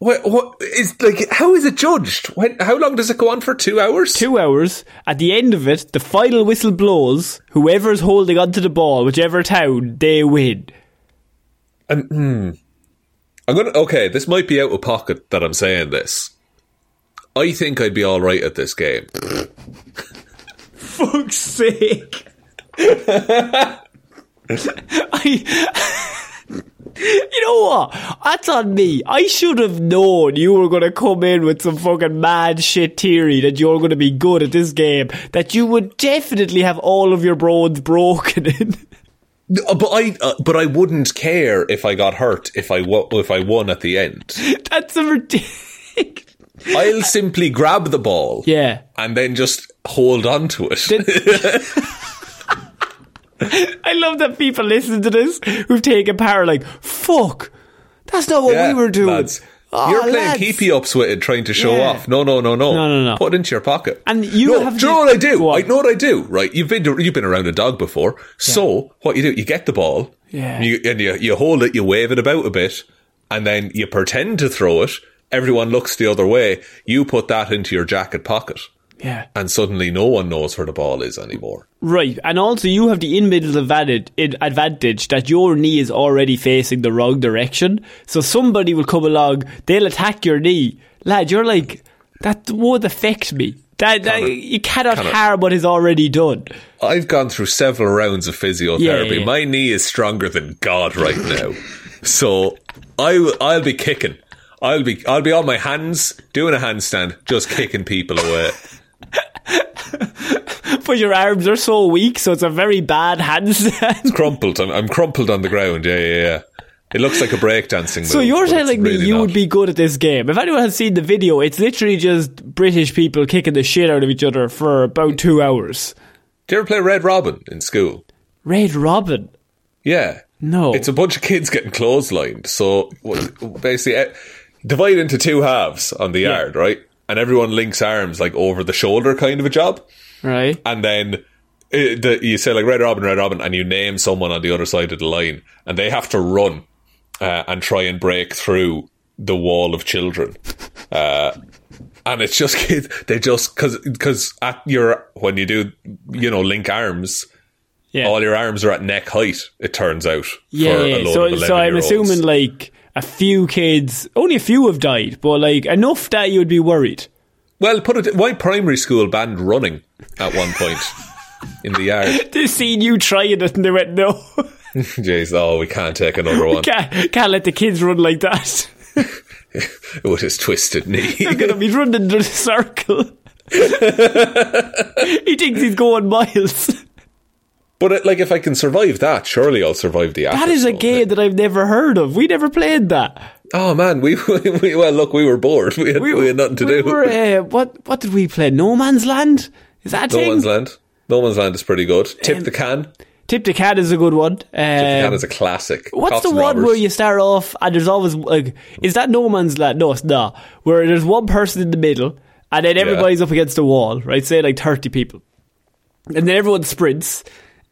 what, what is, like, how is it judged? When, how long does it go on for? Two hours? Two hours. At the end of it, the final whistle blows. Whoever's holding onto the ball, whichever town, they win. And, hmm... I'm gonna okay, this might be out of pocket that I'm saying this. I think I'd be alright at this game. Fuck's sake. I You know what? That's on me. I should have known you were going to come in with some fucking mad shit theory that you're going to be good at this game, that you would definitely have all of your bones broken in. But I, uh, but I wouldn't care if I got hurt if I wo- if I won at the end. That's a ridiculous. I'll simply grab the ball, yeah, and then just hold on to it. Did- I love that people listen to this who've taken power. Like, fuck, that's not what yeah, we were doing. Lads, Oh, you're playing lads. keepy ups with it, trying to show yeah. off. No, no, no, no, no, no, no. Put it into your pocket. And you no, have. Do you know what I do? I know what I do. Right? You've been to, you've been around a dog before. Yeah. So what you do? You get the ball. Yeah. And, you, and you, you hold it. You wave it about a bit, and then you pretend to throw it. Everyone looks the other way. You put that into your jacket pocket. Yeah. And suddenly no one knows where the ball is anymore. Right. And also you have the in-middle advantage, advantage that your knee is already facing the wrong direction. So somebody will come along, they'll attack your knee. Lad, you're like, that won't affect me. That, Connor, that you cannot Connor, harm what is already done. I've gone through several rounds of physiotherapy. Yeah, yeah, yeah. My knee is stronger than God right now. So I will, I'll be kicking. I'll be I'll be on my hands, doing a handstand, just kicking people away. But your arms are so weak, so it's a very bad handstand. It's crumpled. I'm, I'm crumpled on the ground. Yeah, yeah, yeah. It looks like a breakdancing move. So you're telling me really you not. would be good at this game. If anyone has seen the video, it's literally just British people kicking the shit out of each other for about two hours. Do you ever play Red Robin in school? Red Robin? Yeah. No. It's a bunch of kids getting clotheslined. So basically, divide into two halves on the yard, yeah. right? And everyone links arms, like, over the shoulder kind of a job. Right. And then it, the, you say, like, Red Robin, Red Robin, and you name someone on the other side of the line, and they have to run uh, and try and break through the wall of children. Uh, and it's just kids, they just, because because at your, when you do, you know, link arms, yeah. all your arms are at neck height, it turns out. Yeah, for yeah. A load so, of eleven-year-olds. So I'm assuming, like... A few kids, only a few have died, but like enough that you would be worried. Well, put it. My primary school banned running at one point in the yard. They seen you trying it and they went, no. Jeez, oh, we can't take another one. Can't, can't let the kids run like that. With his twisted knee. They're going to be running in a circle. He thinks he's going miles. But, it, like, if I can survive that, surely I'll survive the Atherstone. That is a game that I've never heard of. We never played that. Oh, man. we, we Well, look, we were bored. We had, we, we had nothing to we do. Were, uh, what What did we play? No Man's Land? Is that a No thing? Man's Land. No Man's Land is pretty good. Tip um, the Can. Tip the Can is a good one. Um, Tip the Can is a classic. What's Cops the one robbers. Where you start off and there's always, like, is that No Man's Land? No, it's not. Where there's one person in the middle and then everybody's yeah. up against the wall, right? Say, like, thirty people. And then everyone sprints.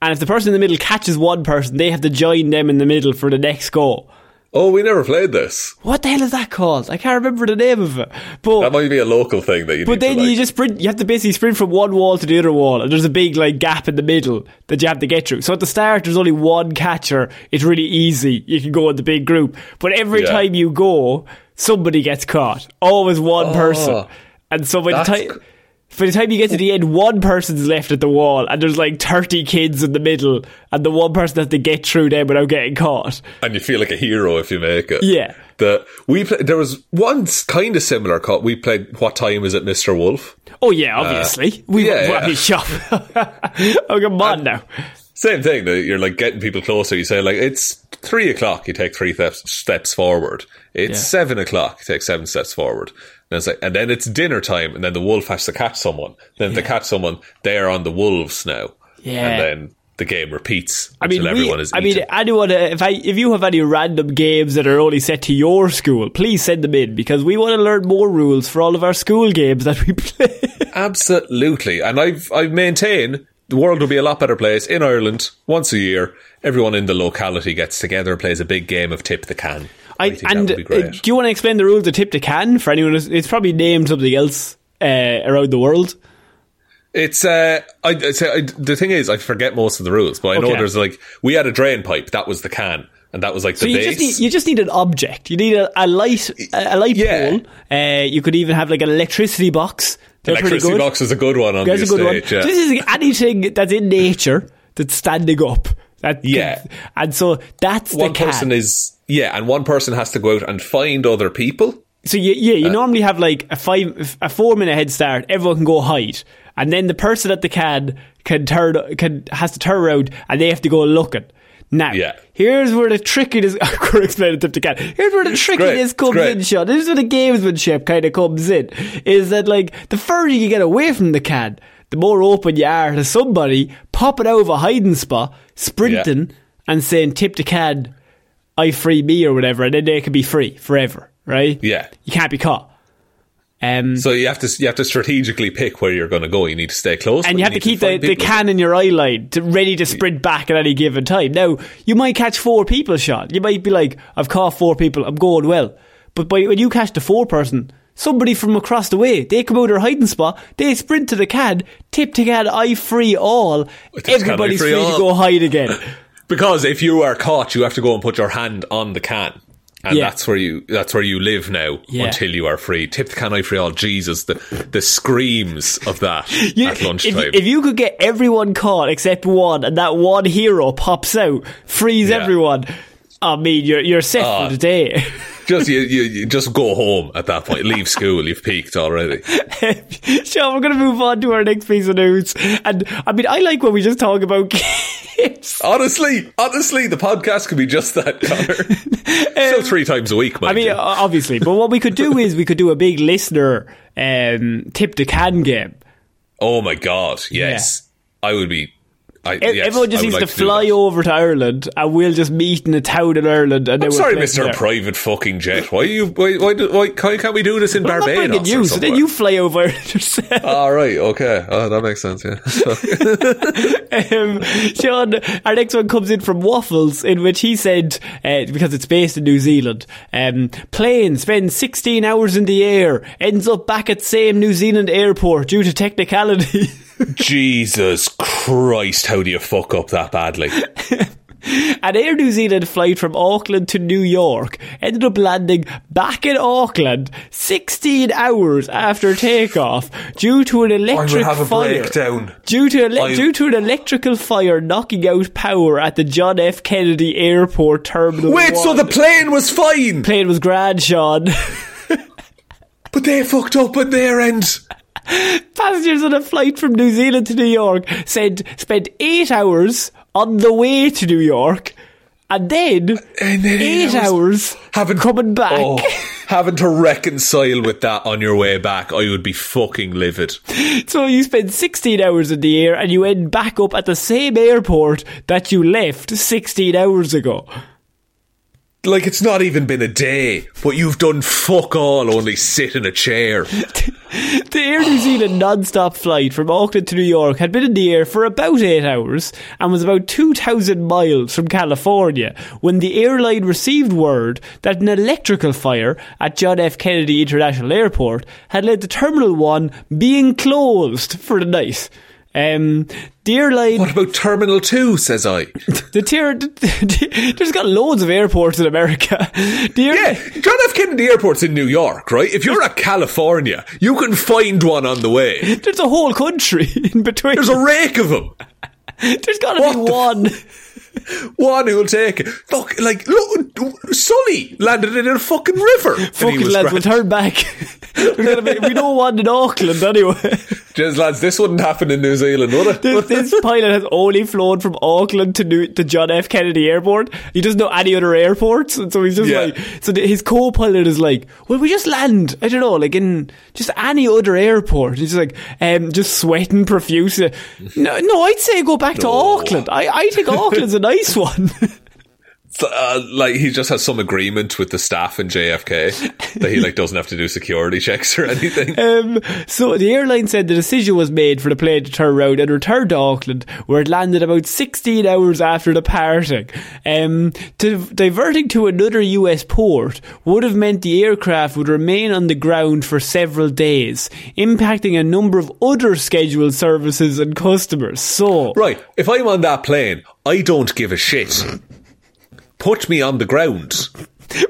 And if the person in the middle catches one person, they have to join them in the middle for the next go. Oh, we never played this. What the hell is that called? I can't remember the name of it. But that might be a local thing that you. But then to, like, you just sprint. You have to basically sprint from one wall to the other wall, and there's a big like gap in the middle that you have to get through. So at the start, there's only one catcher. It's really easy. You can go in the big group, but every yeah. time you go, somebody gets caught. Always one oh, person, and so by the time. By the time you get to the end, one person's left at the wall and there's like thirty kids in the middle and the one person has to get through them without getting caught. And you feel like a hero if you make it. Yeah. The, we play, there was one kind of similar cut. We played What Time Is It, Mister Wolf? Oh, yeah, obviously. Uh, we yeah, were yeah. happy shop. Oh, come on and now. Same thing. You're like getting people closer. You say like, it's three o'clock. You take three thef- steps forward. It's yeah. seven o'clock. You take seven steps forward. And, it's like, and then it's dinner time, and then the wolf has to catch someone. Then if yeah. they catch someone, they are on the wolves now. Yeah. And then the game repeats I mean, until we, everyone is I eaten. mean, anyone, if, I, if you have any random games that are only set to your school, please send them in, because we want to learn more rules for all of our school games that we play. Absolutely. And I've, I maintain the world will be a lot better place in Ireland once a year. Everyone in the locality gets together and plays a big game of Tip the Can. I, I think and that would be great. Uh, do you want to explain the rules of Tip the Can for anyone? It's probably named something else uh, around the world. It's uh, I, I, I the thing is I forget most of the rules, but I okay. know there's like we had a drain pipe that was the can, and that was like so the you base. Just need, you just need an object. You need a, a light, a, a light yeah. pole. Uh, you could even have like an electricity box. They're electricity box is a good one on that's the stage. Yeah. So this is anything that's in nature that's standing up. That yeah, could, and so that's one the can. person is. Yeah, and one person has to go out and find other people. So you, yeah, you uh, normally have like a five, a four minute head start. Everyone can go hide, and then the person at the can can turn, can has to turn around, and they have to go looking. Now, yeah. here's where the trickiness. I'm going to explain it to the can. Here's where the trickiness comes in, Sean. This is where the gamesmanship kind of comes in. Is that like the further you get away from the can, the more open you are to somebody popping out of a hiding spot, sprinting, yeah. and saying, "Tip the can." I free me or whatever, and then they can be free forever. right? Yeah. You can't be caught. Um, so you have to you have to strategically pick where you're going to go. You need to stay close. And you have you to keep to the, the can in your eye line to, ready to sprint back at any given time. Now, you might catch four people, Sean. You might be like, I've caught four people, I'm going well. But by, when you catch the four person, somebody from across the way, they come out of their hiding spot, they sprint to the can, tip to can, I free all. Everybody's free, free all. to go hide again. Because if you are caught, you have to go and put your hand on the can. And yeah. that's where you that's where you live now yeah. until you are free. Tip the can, I free all. Jesus, the the screams of that you, at lunchtime. If, if you could get everyone caught except one, and that one hero pops out, frees yeah. everyone, I mean, you're you're set uh, for the day. Just you, you, you just go home at that point. Leave school. You've peaked already. Sean, we're going to move on to our next piece of news. And I mean, I like when we just talk about kids. Honestly, honestly, the podcast could be just that, Connor. Still um, three times a week, mate. I mean, you. obviously. But what we could do is we could do a big listener um, tip the can game. Oh my God, yes. Yeah. I would be... I, yes, everyone just needs like to fly over to Ireland and we'll just meet in a town in Ireland. And I'm sorry, Mister Private fucking Jet. Why you? Why, why, why can't we do this in well, Barbados? I'm not bringing you, so then you fly over Ireland yourself. Oh, right, okay. Oh, that makes sense, yeah. um, Sean, our next one comes in from Waffles, in which he said, uh, because it's based in New Zealand, um, plane spends sixteen hours in the air, ends up back at same New Zealand airport due to technicality. Jesus Christ, how do you fuck up that badly? An Air New Zealand flight from Auckland to New York ended up landing back in Auckland sixteen hours after takeoff due to an electric I would have fire. A breakdown. Due to ele- I... due to an electrical fire knocking out power at the John F Kennedy Airport terminal. Wait, one. So the plane was fine? Plane was grand, Sean. But they fucked up at their end. Passengers on a flight from New Zealand to New York said spent eight hours on the way to New York and then, and then eight hours having, coming back. Oh, having to reconcile with that on your way back, I would be fucking livid. So you spend sixteen hours in the air and you end back up at the same airport that you left sixteen hours ago. Like, it's not even been a day, but you've done fuck all, only sit in a chair. The Air New Zealand non-stop flight from Auckland to New York had been in the air for about eight hours and was about two thousand miles from California when the airline received word that an electrical fire at John F Kennedy International Airport had led to Terminal one being closed for the night. Um, the airline. What about Terminal two, says I? The ter- There's got loads of airports in America. The air- yeah, John F Kennedy Airport's in New York, right? If you're at California, you can find one on the way. There's a whole country in between. There's a rake of them. There's got to be one. F- one who'll take it. Look, like, look, Sully landed in a fucking river. Fucking lads, we'll turn back. We're gonna be, we don't want in Auckland anyway. Just lads, this wouldn't happen in New Zealand, would it? This, this pilot has only flown from Auckland to New, to John F Kennedy Airport. He doesn't know any other airports, and so he's just yeah. like. So th- his co-pilot is like, "Well, we just land. I don't know, like in just any other airport." He's just like, um, just sweating profusely. No, no, I'd say go back no. to Auckland. I, I think Auckland's a nice one. Uh, like he just has some agreement with the staff in J F K that he like doesn't have to do security checks or anything. Um, so the airline said the decision was made for the plane to turn around and return to Auckland, where it landed about sixteen hours after departing. Um, to, diverting to another U S port would have meant the aircraft would remain on the ground for several days, impacting a number of other scheduled services and customers. So right, if I'm on that plane, I don't give a shit. Put me on the ground.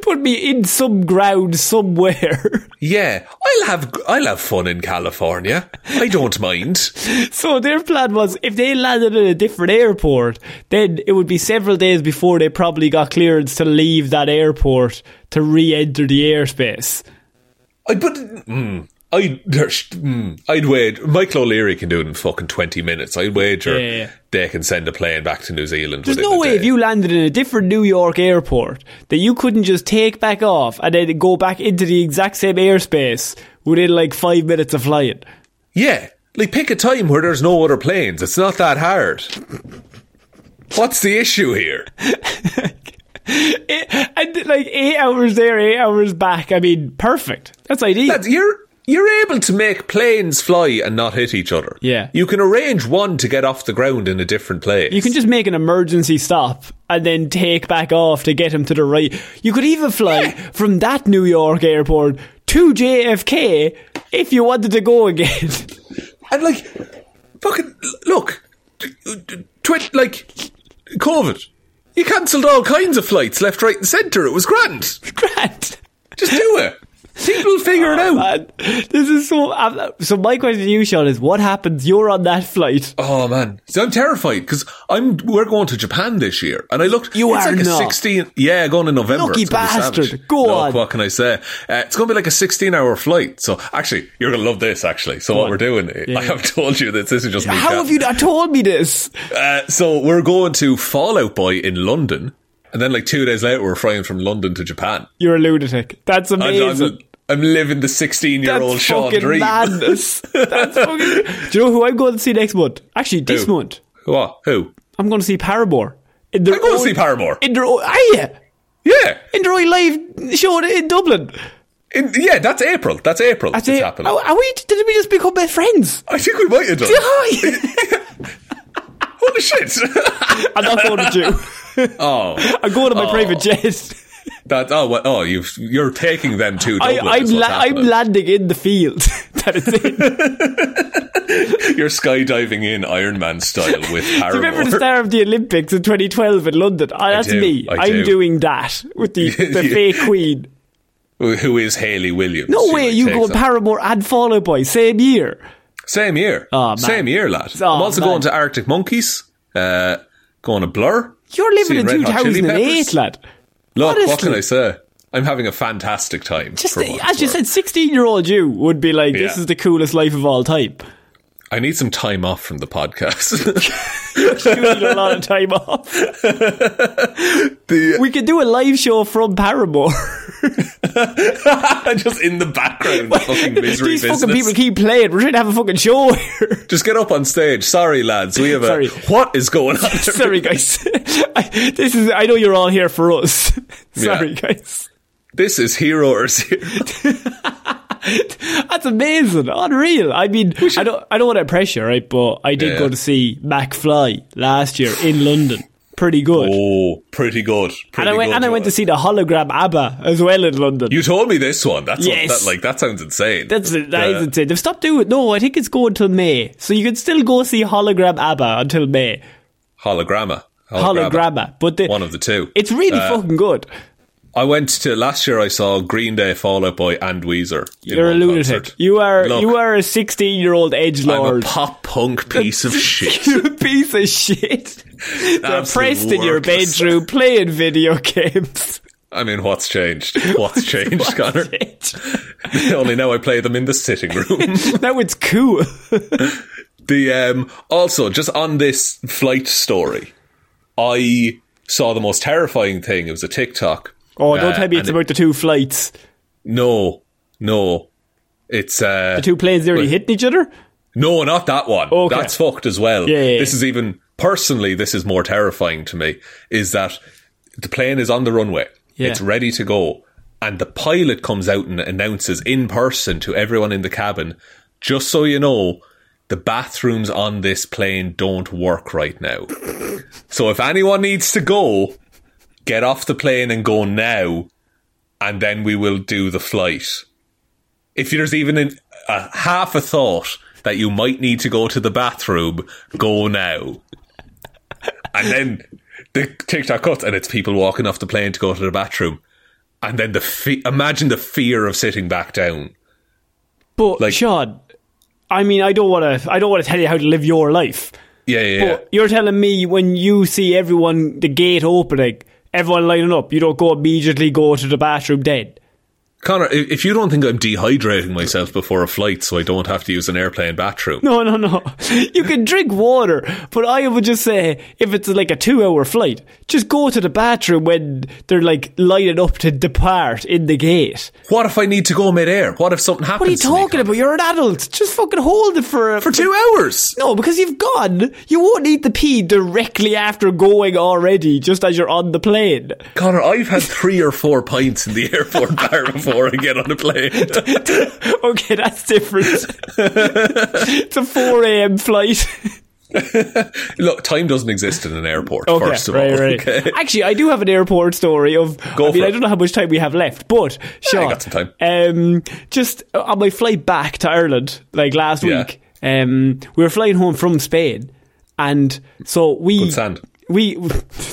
Put me in some ground somewhere. Yeah, I'll have I'll have fun in California. I don't mind. So their plan was, if they landed in a different airport, then it would be several days before they probably got clearance to leave that airport to re-enter the airspace. I but. Mm. I'd, I'd wager Michael O'Leary can do it in fucking twenty minutes. I'd wager yeah, yeah. they can send a plane back to New Zealand. There's no way day. If you landed in a different New York airport that you couldn't just take back off and then go back into the exact same airspace within like five minutes of flying. Yeah, like pick a time where there's no other planes. It's not that hard. What's the issue here? it, and like eight hours there, eight hours back. I mean, perfect. That's ideal. That's, you're you're able to make planes fly and not hit each other. Yeah, you can arrange one to get off the ground in a different place. You can just make an emergency stop and then take back off to get him to the right. You could even fly yeah. from that New York airport to J F K if you wanted to go again. And like, fucking look, twit like COVID. You cancelled all kinds of flights left, right and centre. It was grand. Grand. Just do it. People figure it oh, out. Man. This is so... So my question to you, Sean, is what happens? You're on that flight. Oh, man. So I'm terrified because I'm we're going to Japan this year. And I looked... You it's are like not. A sixteen... Yeah, going in November. Lucky bastard. Go no, on. What can I say? Uh, it's going to be like a sixteen-hour flight. So actually, you're going to love this, actually. So Go what on. We're doing... Yeah. I have told you this. This is just me. How have you not told me this? Uh, so we're going to Fall Out Boy in London. And then like two days later, we're flying from London to Japan. You're a lunatic. That's amazing. I'm, I'm living the sixteen-year-old Sean dream. Madness. That's fucking madness. Do you know who I'm going to see next month? Actually, this who? month. What? Who? I'm going to see Paramore. I'm going own, to see Paramore. In their own, are you? Yeah. In their own live show in Dublin. In, yeah, that's April. That's April. That's a, happening. Are, are we, did we just become best friends? I think we might have done. Holy shit. I'm not going to do. Oh, I'm going to my oh. private jet. That oh well, oh you've you're taking them to Dublin. I, I'm, la- I'm landing in the field that it's in. You're skydiving in Iron Man style with Paramore. Do you remember the star of the Olympics in twenty twelve in London? Oh, that's do, me. I I'm do. doing that with the, the fake queen, who is Hayley Williams. No way! You go Paramore and Fall Out Boy same year. Same year. Oh, man. Same year, lad. Oh, I'm also man. going to Arctic Monkeys. Uh, going to Blur. You're living in two thousand eight, lad. Look, honestly, what can I say? I'm having a fantastic time. Just, as you said, sixteen-year-old you would be like, this yeah. is the coolest life of all time. I need some time off from the podcast. You need a lot of time off. The, we could do a live show from Paramore. Just in the background. Well, fucking misery these business. Fucking people keep playing. We're trying to have a fucking show here. Just get up on stage. Sorry, lads. We have a... Sorry. What is going on? Sorry, guys. I, this is, I know you're all here for us. Sorry, yeah. guys. This is Hero or Zero. That's amazing. Unreal. I mean, should... I don't I don't want to pressure, right? But I did yeah. go to see McFly last year in London. Pretty good. Oh, pretty good. Pretty and I went, good and I went to see the hologram ABBA as well in London. You told me this one. That's yes. what, that, like that sounds insane. That's that yeah. is insane. They've stopped doing it. No, I think it's going till May. So you can still go see hologram ABBA until May. Hologramma. Hologramma. Hologramma. But the, one of the two. It's really uh, fucking good. I went to, last year I saw Green Day, Fall Out Boy and Weezer. You're a lunatic. Concert. You are Look, you are a sixteen-year-old edgelord. I'm a pop-punk piece of shit. You're a piece of shit. Depressed in your bedroom, playing video games. I mean, what's changed? What's changed, what's Connor? Changed? Only now I play them in the sitting room. Now it's cool. The um, also, just on this flight story, I saw the most terrifying thing. It was a TikTok. Oh, don't uh, tell me it's about it, the two flights. No, no. It's... Uh, the two planes, they're already hitting each other? No, not that one. Okay. That's fucked as well. Yeah, yeah, this yeah. is even... Personally, this is more terrifying to me, is that the plane is on the runway. Yeah. It's ready to go. And the pilot comes out and announces in person to everyone in the cabin, just so you know, the bathrooms on this plane don't work right now. So if anyone needs to go... Get off the plane and go now, and then we will do the flight. If there's even a, a half a thought that you might need to go to the bathroom, go now. And then the TikTok cuts, and it's people walking off the plane to go to the bathroom. And then the fe- imagine the fear of sitting back down. But like, Sean, I mean, I don't want to. I don't want to tell you how to live your life. Yeah, yeah. But yeah. You're telling me when you see everyone the gate opening. Everyone lining up. You don't go immediately go to the bathroom dead. Conor, if you don't think I'm dehydrating myself before a flight so I don't have to use an airplane bathroom. No, no, no. You can drink water, but I would just say if it's like a two-hour flight, just go to the bathroom when they're like lining up to depart in the gate. What if I need to go mid-air? What if something happens? What are you talking about? You're an adult. Just fucking hold it for... For two hours? No, because you've gone. You won't need to pee directly after going already, just as you're on the plane. Conor, I've had three or four pints in the airport bar before. Or get on a plane. Okay, that's different. It's a four a.m. flight. Look, time doesn't exist in an airport, okay, first of right, all. Right. Okay. Actually, I do have an airport story of... Go I mean, it. I don't know how much time we have left, but, Sean... Yeah, I got some time. Um, just on my flight back to Ireland, like last yeah. week, um, we were flying home from Spain, and so we... Good sand. We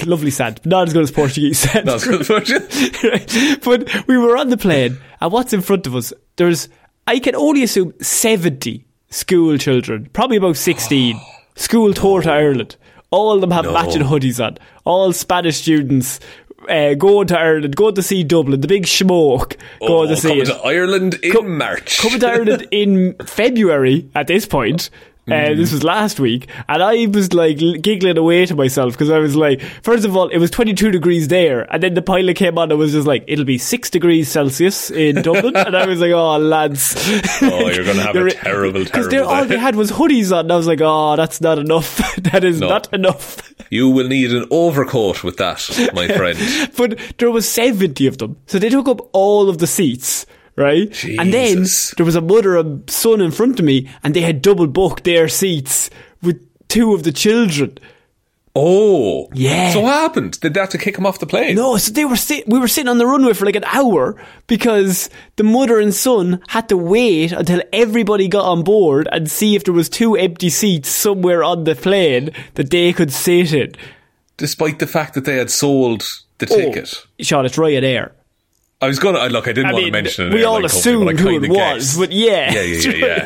lovely sand, not as good as Portuguese sand. Not as good as Portuguese, right. But we were on the plane, and what's in front of us? There's, I can only assume, seventy school children, probably about sixteen, school tour to Ireland. All of them have no. matching hoodies on. All Spanish students. Uh, going to Ireland, going to see Dublin, the big schmoke, going oh, to see coming it. Coming to Ireland in Co- March. Coming to Ireland in February at this point. Uh, mm. This was last week, and I was like giggling away to myself because I was like, first of all, it was twenty-two degrees there, and then the pilot came on and was just like, it'll be six degrees Celsius in Dublin. And I was like, oh lads, oh you're going to have a terrible terrible because all they had was hoodies on, and I was like, oh that's not enough. That is no. not enough. You will need an overcoat with that, my friend. But there was seventy of them, so they took up all of the seats. Right? Jesus. And then there was a mother and son in front of me, and they had double booked their seats with two of the children. Oh. Yeah. So what happened? Did they have to kick them off the plane? No, so they were sit- we were sitting on the runway for like an hour because the mother and son had to wait until everybody got on board and see if there was two empty seats somewhere on the plane that they could sit in. Despite the fact that they had sold the oh, ticket. Sean, it's Ryanair. I was going to, look, I didn't I want mean, to mention it. We all assumed who it was, guessed. But yeah. Yeah, yeah, yeah.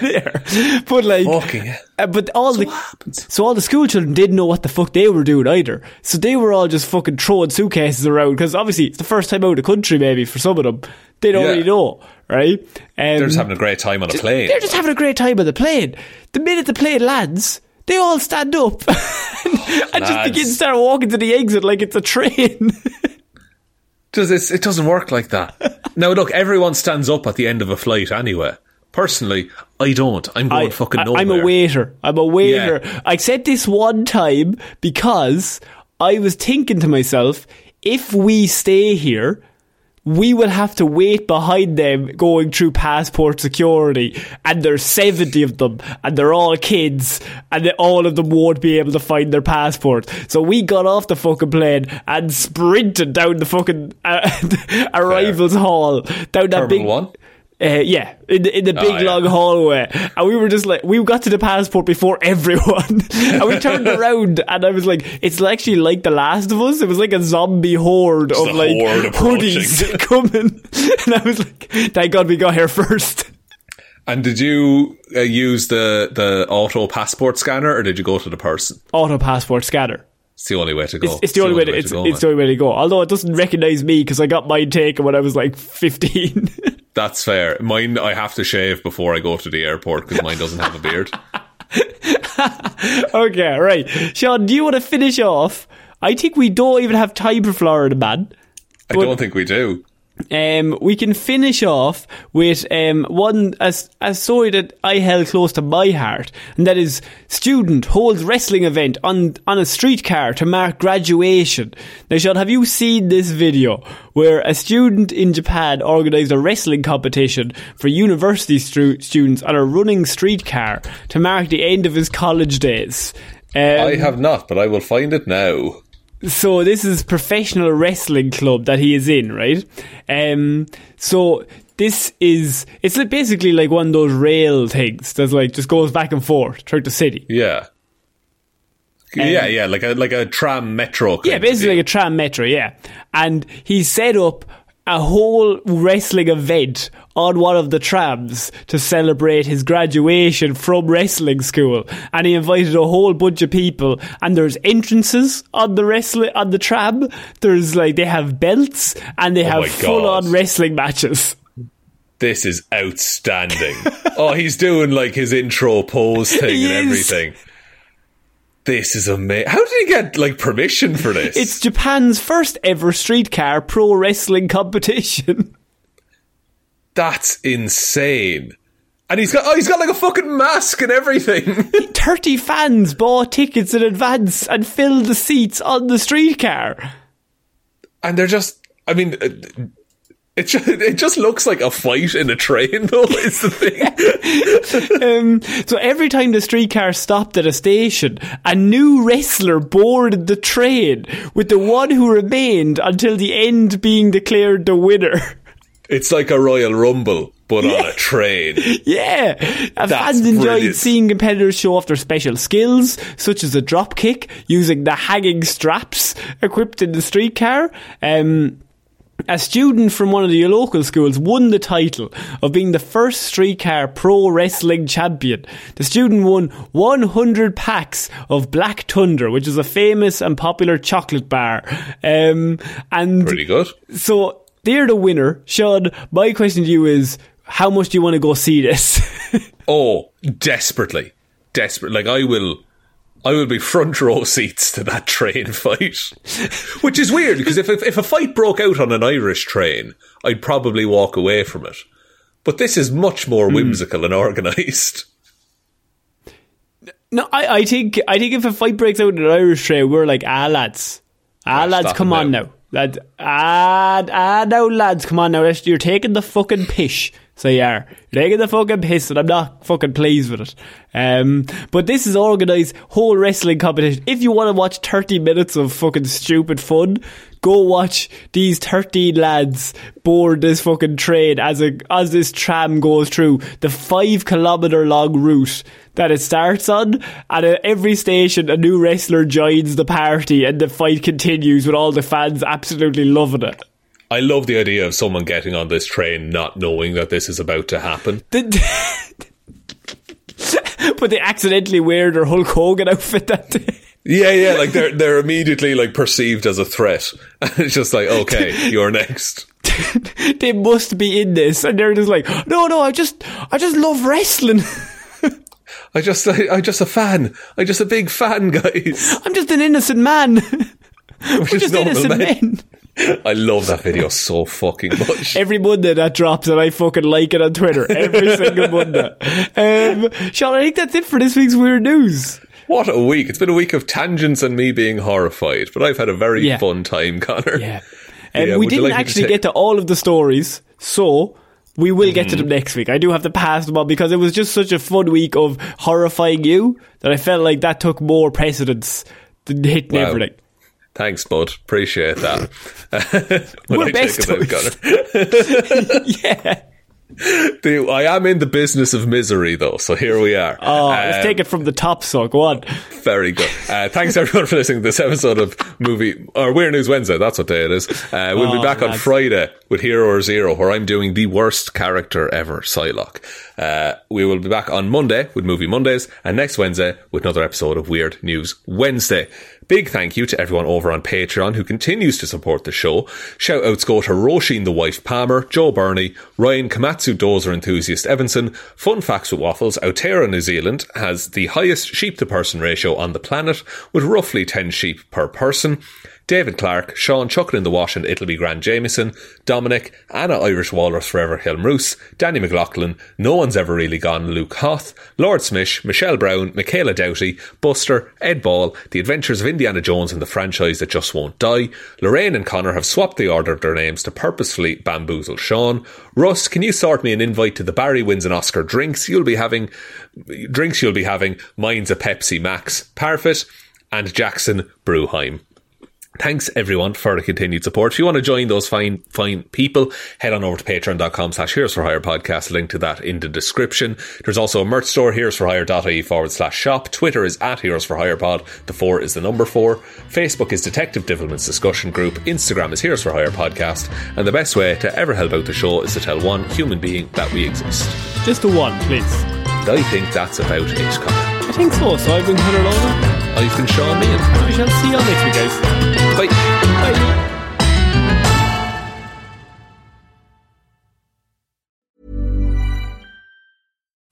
yeah. But like, okay. uh, but all so the, so all the school children didn't know what the fuck they were doing either. So they were all just fucking throwing suitcases around because obviously it's the first time out of the country maybe for some of them. They don't yeah. really know, right? Um, they're just having a great time on just, a plane. They're just having a great time on the plane. The minute the plane lands, they all stand up and, oh, and just begin to start walking to the exit like it's a train. It doesn't work like that. Now, look, everyone stands up at the end of a flight anyway. Personally, I don't. I'm going I, fucking nowhere. I'm a waiter. I'm a waiter. Yeah. I said this one time because I was thinking to myself, if we stay here, we will have to wait behind them going through passport security, and there's seventy of them, and they're all kids, and all of them won't be able to find their passport. So we got off the fucking plane and sprinted down the fucking uh, arrivals Fair. hall. Down that Terminal big one? Uh, yeah, in the, in the big oh, yeah. long hallway, and we were just like, we got to the passport before everyone, and we turned around, and I was like, it's actually like The Last of Us. It was like a zombie horde just of like horde hoodies coming, and I was like, thank God we got here first. And did you uh, use the the auto passport scanner, or did you go to the person? Auto passport scanner. It's the only way to go. It's, it's the, the only way. To, way it's, to go, it's the only way to go. Although it doesn't recognise me because I got mine taken when I was like fifteen. That's fair. Mine, I have to shave before I go to the airport because mine doesn't have a beard. Okay, right. Sean, do you want to finish off? I think we don't even have time for Florida Man. I don't think we do. Um, we can finish off with um, one a, a story that I held close to my heart, and that is student holds wrestling event on, on a streetcar to mark graduation. Now, Sean, have you seen this video where a student in Japan organised a wrestling competition for university stu- students on a running streetcar to mark the end of his college days? Um, I have not, but I will find it now. So this is professional wrestling club that he is in, right? Um, so this is, it's basically like one of those rail things that's like, just goes back and forth through the city. Yeah. Um, yeah, yeah, like a, like a tram metro. Yeah, basically like a tram metro, yeah. And he set up a whole wrestling event on one of the trams to celebrate his graduation from wrestling school, and he invited a whole bunch of people, and there's entrances on the wrestling on the tram. There's like, they have belts, and they oh have full on wrestling matches. this is outstanding. Oh, he's doing like his intro pose thing he and is. everything. This is amazing. How did he get like permission for this? It's Japan's first ever streetcar pro wrestling competition. That's insane. And he's got oh, he's got like a fucking mask and everything. Thirty fans bought tickets in advance and filled the seats on the streetcar. And they're just, I mean, it just, it just looks like a fight in a train, though. Is the thing. um, so every time the streetcar stopped at a station, a new wrestler boarded the train, with the one who remained until the end being declared the winner. It's like a Royal Rumble, but yeah. on a train. Yeah. That's fans enjoyed brilliant. seeing competitors show off their special skills, such as a drop kick, using the hanging straps equipped in the streetcar. Um, a student from one of the local schools won the title of being the first streetcar pro wrestling champion. The student won one hundred packs of Black Thunder, which is a famous and popular chocolate bar. Um, and pretty good. So... they're the winner. Sean, my question to you is, how much do you want to go see this? Oh, desperately. Desperate. Like, I will I will be front row seats to that train fight. Which is weird, because if, if if a fight broke out on an Irish train, I'd probably walk away from it. But this is much more whimsical mm. and organised. No, I, I think I think if a fight breaks out on an Irish train, we're like, ah, lads. Ah, lads, come on now. now. Lads, ah, ah, no, lads, come on now, you're taking the fucking piss. So you are. You're taking the fucking piss, and I'm not fucking pleased with it. Um, but this is organised whole wrestling competition. If you want to watch thirty minutes of fucking stupid fun, go watch these thirteen lads board this fucking train as a as this tram goes through the five kilometre long route that it starts on, and at every station a new wrestler joins the party and the fight continues with all the fans absolutely loving it. I love the idea of someone getting on this train not knowing that this is about to happen. But they accidentally wear their Hulk Hogan outfit that day. Yeah, yeah, like they're they're immediately like perceived as a threat. And it's just like, okay, you're next. They must be in this, and they're just like, no, no, I just I just love wrestling. I just, I, I'm just a fan. I'm just a big fan, guys. I'm just an innocent man. We're, We're just innocent men. men. I love that video so fucking much. Every Monday that drops, and I fucking like it on Twitter. Every single Monday. Um, Sean, I think that's it for this week's Weird News. What a week. It's been a week of tangents and me being horrified, but I've had a very yeah. fun time, Connor. Yeah. Um, yeah we didn't like actually to take- get to all of the stories, so... we will get to them next week. I do have to pass them on because it was just such a fun week of horrifying you that I felt like that took more precedence than hitting wow. everything. Thanks, bud. Appreciate that. We're I best out, Yeah. The, I am in the business of misery, though, so here we are. Oh, um, let's take it from the top, so go on. Very good. Uh, thanks, everyone, for listening to this episode of Movie or Weird News Wednesday. That's what day it is. Uh, we'll oh, be back man. on Friday with Hero or Zero, where I'm doing the worst character ever, Psylocke. Uh, we will be back on Monday with Movie Mondays, and next Wednesday with another episode of Weird News Wednesday. Big thank you to everyone over on Patreon who continues to support the show. Shout outs go to Roisin the Wife Palmer, Joe Burney, Ryan Komatsu Dozer Enthusiast Evanson, Fun Facts with Waffles. Aotearoa New Zealand has the highest sheep to person ratio on the planet, with roughly ten sheep per person. David Clark, Sean Chuckin' in the Wash and It'll Be Grand Jameson, Dominic, Anna Irish Walrus Forever Hilmroos, Danny McLaughlin, No One's Ever Really Gone, Luke Hoth, Lord Smish, Michelle Brown, Michaela Doughty, Buster, Ed Ball, The Adventures of Indiana Jones and the Franchise That Just Won't Die. Lorraine and Connor have swapped the order of their names to purposefully bamboozle Sean. Russ, can you sort me an invite to the Barry Wins and Oscar drinks you'll be having? Drinks you'll be having. Mine's a Pepsi Max. Parfit and Jackson Bruheim. Thanks, everyone, for the continued support. If you want to join those fine fine people, head on over to patreon.com slash Heroes for Hire podcast. Link to that in the description. There's also a merch store, heroesforhire.ie forward slash shop. Twitter is at Heroes for Hire Pod. The four is the number four. Facebook is Detective Devilman's Discussion Group. Instagram is Heroes for Hire Podcast. And the best way to ever help out the show is to tell one human being that we exist. Just the one, please. I think that's about it, Connor. I think so. So I've been Conor Lawler. I've been Sean Meehan. And we shall see you all next week, guys. Bye. Bye.